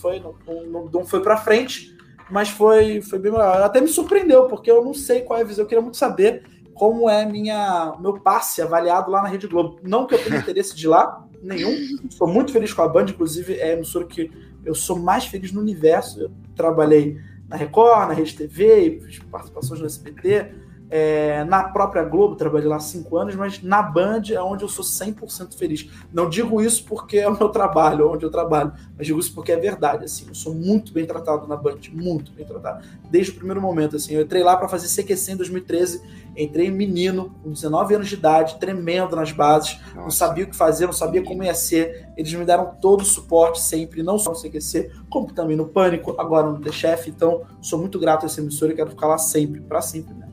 foi pra frente, mas foi bem melhor. Até me surpreendeu, porque eu não sei qual é a visão. Eu queria muito saber como é meu passe avaliado lá na Rede Globo. Não que eu tenha interesse de ir lá, nenhum. Estou muito feliz com a Band, inclusive é a emissora que eu sou mais feliz no universo. Eu trabalhei na Record, na Rede TV, fiz participações no SBT, na própria Globo, trabalhei lá 5 anos, mas na Band é onde eu sou 100% feliz. Não digo isso porque é o meu trabalho, onde eu trabalho, mas digo isso porque é verdade, assim, eu sou muito bem tratado na Band, muito bem tratado, desde o primeiro momento, assim. Eu entrei lá para fazer CQC em 2013, entrei menino, com 19 anos de idade, tremendo nas bases, não sabia o que fazer, não sabia como ia ser, eles me deram todo o suporte sempre, não só no CQC, como também no Pânico, agora no The Chef, então sou muito grato a essa emissora e quero ficar lá sempre, para sempre, né?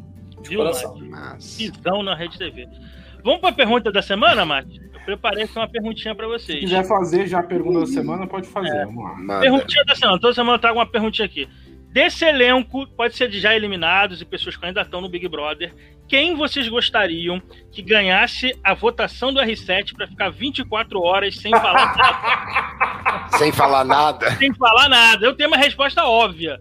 Viu, visão na Rede TV. Vamos para a pergunta da semana, Mati? Eu preparei uma perguntinha para vocês. Se quiser fazer já a pergunta da semana, pode fazer. Vamos lá. Perguntinha da semana. Toda semana eu trago uma perguntinha aqui. Desse elenco, pode ser de já eliminados e pessoas que ainda estão no Big Brother, quem vocês gostariam que ganhasse a votação do R7 para ficar 24 horas sem falar nada? Sem falar nada. Eu tenho uma resposta óbvia.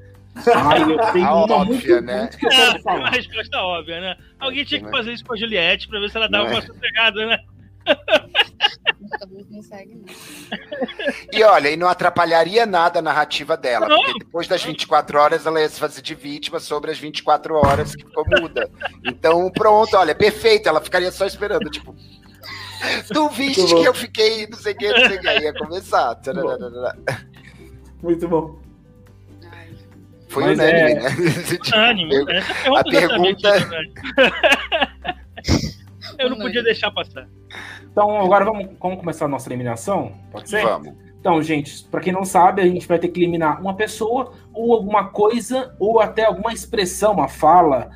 Uma resposta óbvia, né? Alguém tinha que fazer isso com a Juliette pra ver se ela dava uma sossegada, né? E olha, e não atrapalharia nada a narrativa dela, não, porque depois das 24 horas ela ia se fazer de vítima sobre as 24 horas que ficou muda. Então pronto, olha, perfeito, ela ficaria só esperando, tipo... Tu viste que eu fiquei, não sei o que, ia começar. Muito bom. Foi unânime, né? A pergunta... Eu não podia deixar passar. Então, agora vamos começar a nossa eliminação? Pode ser? Vamos. Então, gente, para quem não sabe, a gente vai ter que eliminar uma pessoa, ou alguma coisa, ou até alguma expressão, uma fala,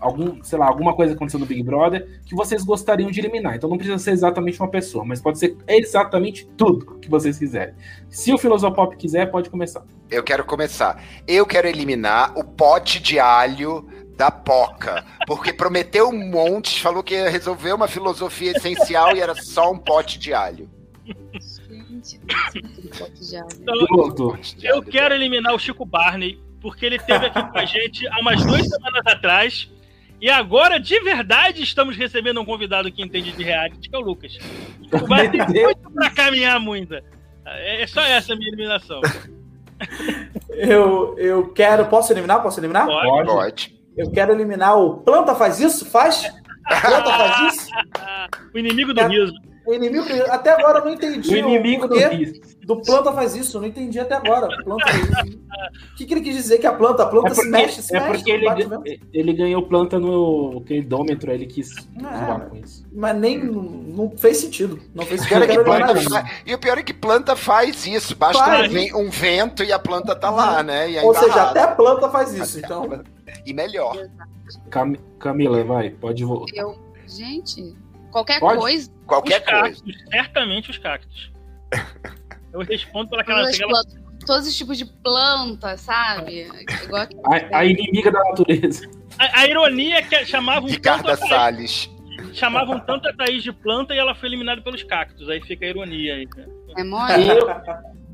alguma coisa que aconteceu no Big Brother, que vocês gostariam de eliminar. Então, não precisa ser exatamente uma pessoa, mas pode ser exatamente tudo que vocês quiserem. Se o Filosofop quiser, pode começar. Eu quero começar. Eu quero eliminar o pote de alho da Poca, porque prometeu um monte, falou que ia resolver uma filosofia essencial e era só um pote de alho. Gente, pote de alho. Então, eu quero eliminar o Chico Barney, porque ele esteve aqui com a gente há umas 2 semanas atrás, e agora, de verdade, estamos recebendo um convidado que entende de reality, que é o Lucas. O Chico Barney tem muito pra caminhar ainda. É só essa a minha eliminação. Eu quero... Posso eliminar? Pode. Eu quero eliminar o Planta Faz Isso? Planta Faz Isso? O inimigo do riso. O inimigo, até agora eu não entendi. O inimigo do planta faz isso, eu não entendi até agora. Planta faz isso. O que ele quis dizer que a planta é porque, se mexe? É porque ele ganhou planta no queridômetro, ele quis zoar com isso. Mas nem não fez sentido. Não fez sentido. E o pior é que planta faz isso. Basta um vento e a planta tá lá, né? E aí ou seja, até a planta faz isso. Então. E melhor. Camila, vai, pode voltar. Gente, qualquer coisa. Certamente os cactos. Eu respondo por aquela... Todos os tipos de plantas, sabe? A inimiga da natureza. A ironia é que chamavam Ricardo Salles. Chamavam tanto a Thaís de planta e ela foi eliminada pelos cactos. Aí fica a ironia aí. É mole?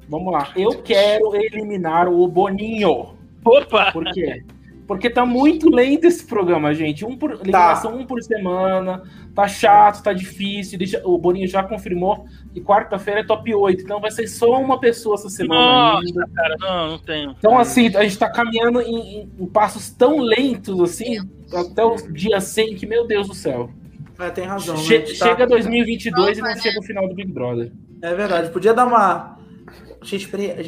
Vamos lá. Eu quero eliminar o Boninho. Opa! Por quê? Porque tá muito lento esse programa, gente. Ligação um por semana, tá chato, tá difícil. O Boninho já confirmou que quarta-feira é top 8, então vai ser só uma pessoa essa semana ainda. Cara, não tenho. Então, assim, a gente tá caminhando em passos tão lentos, assim, até o dia 100, que, meu Deus do céu. É, tem razão. Chega 2022 e não chega o final do Big Brother. É verdade, podia dar uma... a gente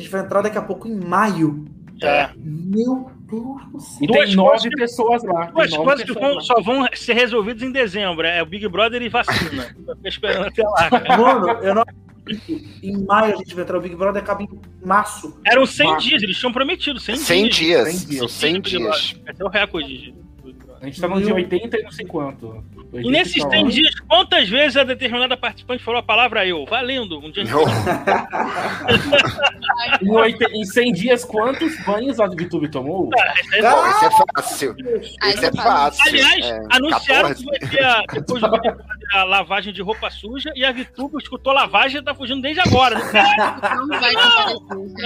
vai entrar daqui a pouco em maio. É. Meu Deus. E tem 9 pessoas lá. As coisas que só vão ser resolvidas em dezembro. É o Big Brother e vacina. Eu tô esperando até lá. Cara. Mano, em maio a gente vai entrar. O Big Brother acaba em março. Eram 100 dias, eles tinham prometido. 100 dias. Esse é o recorde. A gente tá no dia 80 e não sei quanto. E nesses 100 dias, quantas vezes a determinada participante falou a palavra eu? Valendo! Um dia em 100 dias, quantos banhos a Viih Tube tomou? Não, isso é fácil. Isso é fácil. Aliás, anunciaram que vai ter depois de a lavagem de roupa suja e a Viih Tube escutou lavagem e tá fugindo desde agora.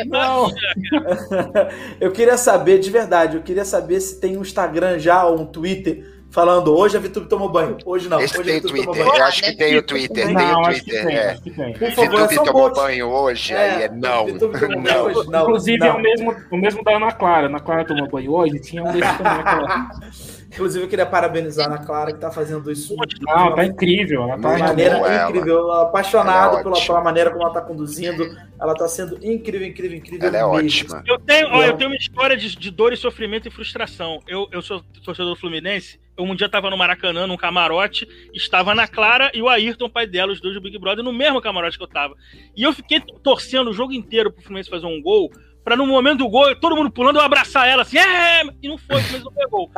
Não. Eu queria saber se tem um Instagram já ou um Twitter falando, hoje a Viih Tube tomou banho. Hoje não. Hoje tem Twitter. Banho. Eu acho que tem o Twitter. Por favor, Viih Tube tomou banho hoje? Não. Inclusive, é o mesmo da Ana Clara. Ana Clara tomou banho hoje? Tinha um desse também. Inclusive, eu queria parabenizar a Ana Clara, que tá fazendo isso. Ela tá incrível. Ela tá incrível. Ela apaixonada pela maneira como ela tá conduzindo. Ela tá sendo incrível. Ela é ótima. Eu tenho uma história de dor e sofrimento e frustração. Eu sou torcedor fluminense. Eu um dia estava no Maracanã, num camarote, estava a Ana Clara e o Ayrton, o pai dela, os dois do Big Brother, no mesmo camarote que eu tava. E eu fiquei torcendo o jogo inteiro pro Fluminense fazer um gol, pra no momento do gol, todo mundo pulando, eu abraçar ela assim, e não foi, mas não pegou.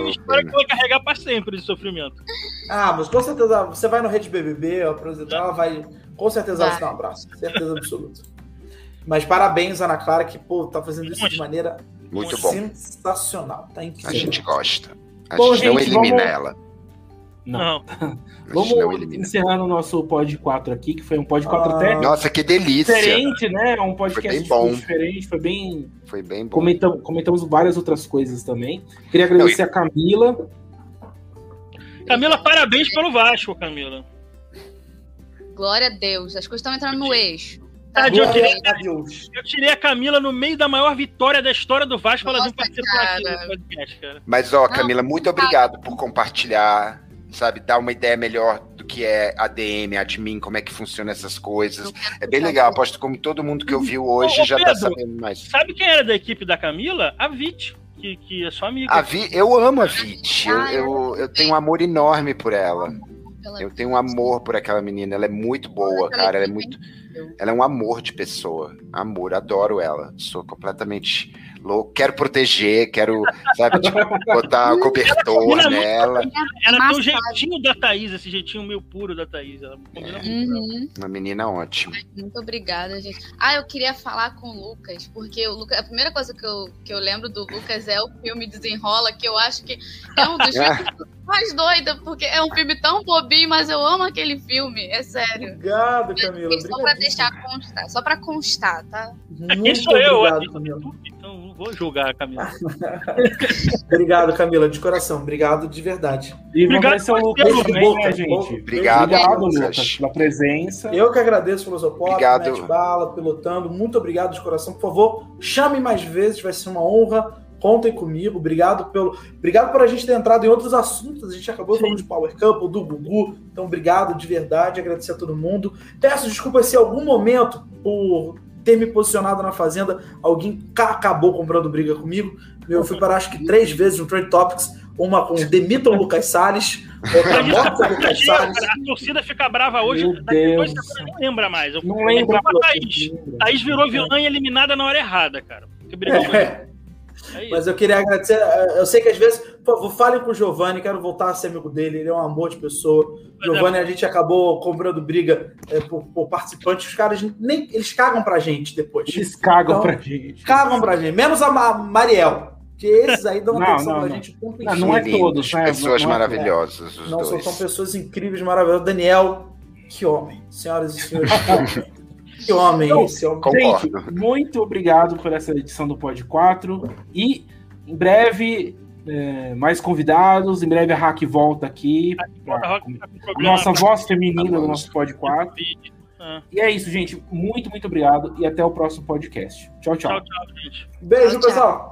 Uma história que eu vou carregar pra sempre de sofrimento. Ah, mas com certeza, você vai no Rede BBB, apresentar, vai com certeza vai te dar um abraço, certeza absoluta. Mas parabéns, Ana Clara, que, tá fazendo isso de maneira... muito bom. Sensacional. Tá incrível. A gente gosta. A gente não elimina ela. Não. Vamos encerrando o nosso Pod 4 aqui, que foi um Pod 4 até... Nossa, que delícia. Diferente, né? Um podcast diferente. Foi bem bom. Comentamos várias outras coisas também. Queria agradecer a Camila. Camila, parabéns pelo Vasco, Camila. Glória a Deus. As coisas estão entrando no eixo. Eu tirei a Camila no meio da maior vitória da história do Vasco pra ela vir participar aqui no podcast, cara. Mas, Camila, muito obrigado por compartilhar, sabe? Dar uma ideia melhor do que é ADM, admin, como é que funciona essas coisas. É bem legal, aposto como todo mundo que ouviu hoje já Pedro, tá sabendo mais. Sabe quem era da equipe da Camila? A Viih, que é sua amiga. Eu amo a Viih. Eu tenho um amor enorme por ela. Eu tenho um amor por aquela menina. Ela é muito boa, cara. Ela é um amor de pessoa. Amor, adoro ela. Sou completamente louco. Quero proteger, quero, sabe, tipo, botar um cobertor nela. Ela tem o jeitinho da Thaís, esse jeitinho meio puro da Thaís. Ela combina muito. Uma menina ótima. Muito obrigada, gente. Eu queria falar com o Lucas, porque o Lucas, a primeira coisa que eu lembro do Lucas é o filme Desenrola, que eu acho que é um dos filmes mais doida, porque é um filme tão bobinho, mas eu amo aquele filme, é sério. Obrigado, Camila. Só pra deixar constar, tá? Quem sou eu? Então não vou julgar, Camila. Obrigado, Camila, de coração. Obrigado de verdade. E obrigado, seu Lucas, também, né, gente? Obrigado, Lucas, pela presença. Eu que agradeço, Filosofop, Mete Bala, Pilotando. Muito obrigado de coração. Por favor, chame mais vezes, vai ser uma honra. Contem comigo, obrigado por a gente ter entrado em outros assuntos. A gente acabou falando de Power Couple, do Gugu. Então, obrigado de verdade, agradecer a todo mundo. Peço desculpas se em algum momento, por ter me posicionado na Fazenda, alguém acabou comprando briga comigo. Eu fui para, acho que, 3 vezes no Trade Topics, uma com demitam Lucas Salles, outra morta Lucas Salles. A torcida fica brava hoje, depois você não lembra mais. Não lembra. Thaís virou vilã e eliminada na hora errada, cara. Que brigão. Mas eu queria agradecer, eu sei que às vezes, por favor, falem com o Giovanni, quero voltar a ser amigo dele, ele é um amor de pessoa. Giovanni, a gente acabou comprando briga por participantes, os caras nem, eles cagam pra gente depois. Eles cagam então, pra gente. Cagam pra gente, menos a Mariel, que esses aí dão atenção pra gente. Não é todos, né? Pessoas maravilhosas, os dois. Não, são pessoas incríveis, maravilhosas. Daniel, que homem, senhoras e senhores, que homem. Que homem, então, esse homem. Gente, muito obrigado por essa edição do Pod 4 e em breve mais convidados, em breve a Raquel volta aqui, a nossa voz feminina do nosso Pod 4. E é isso, gente, muito obrigado e até o próximo podcast. Tchau, tchau. Beijo, pessoal.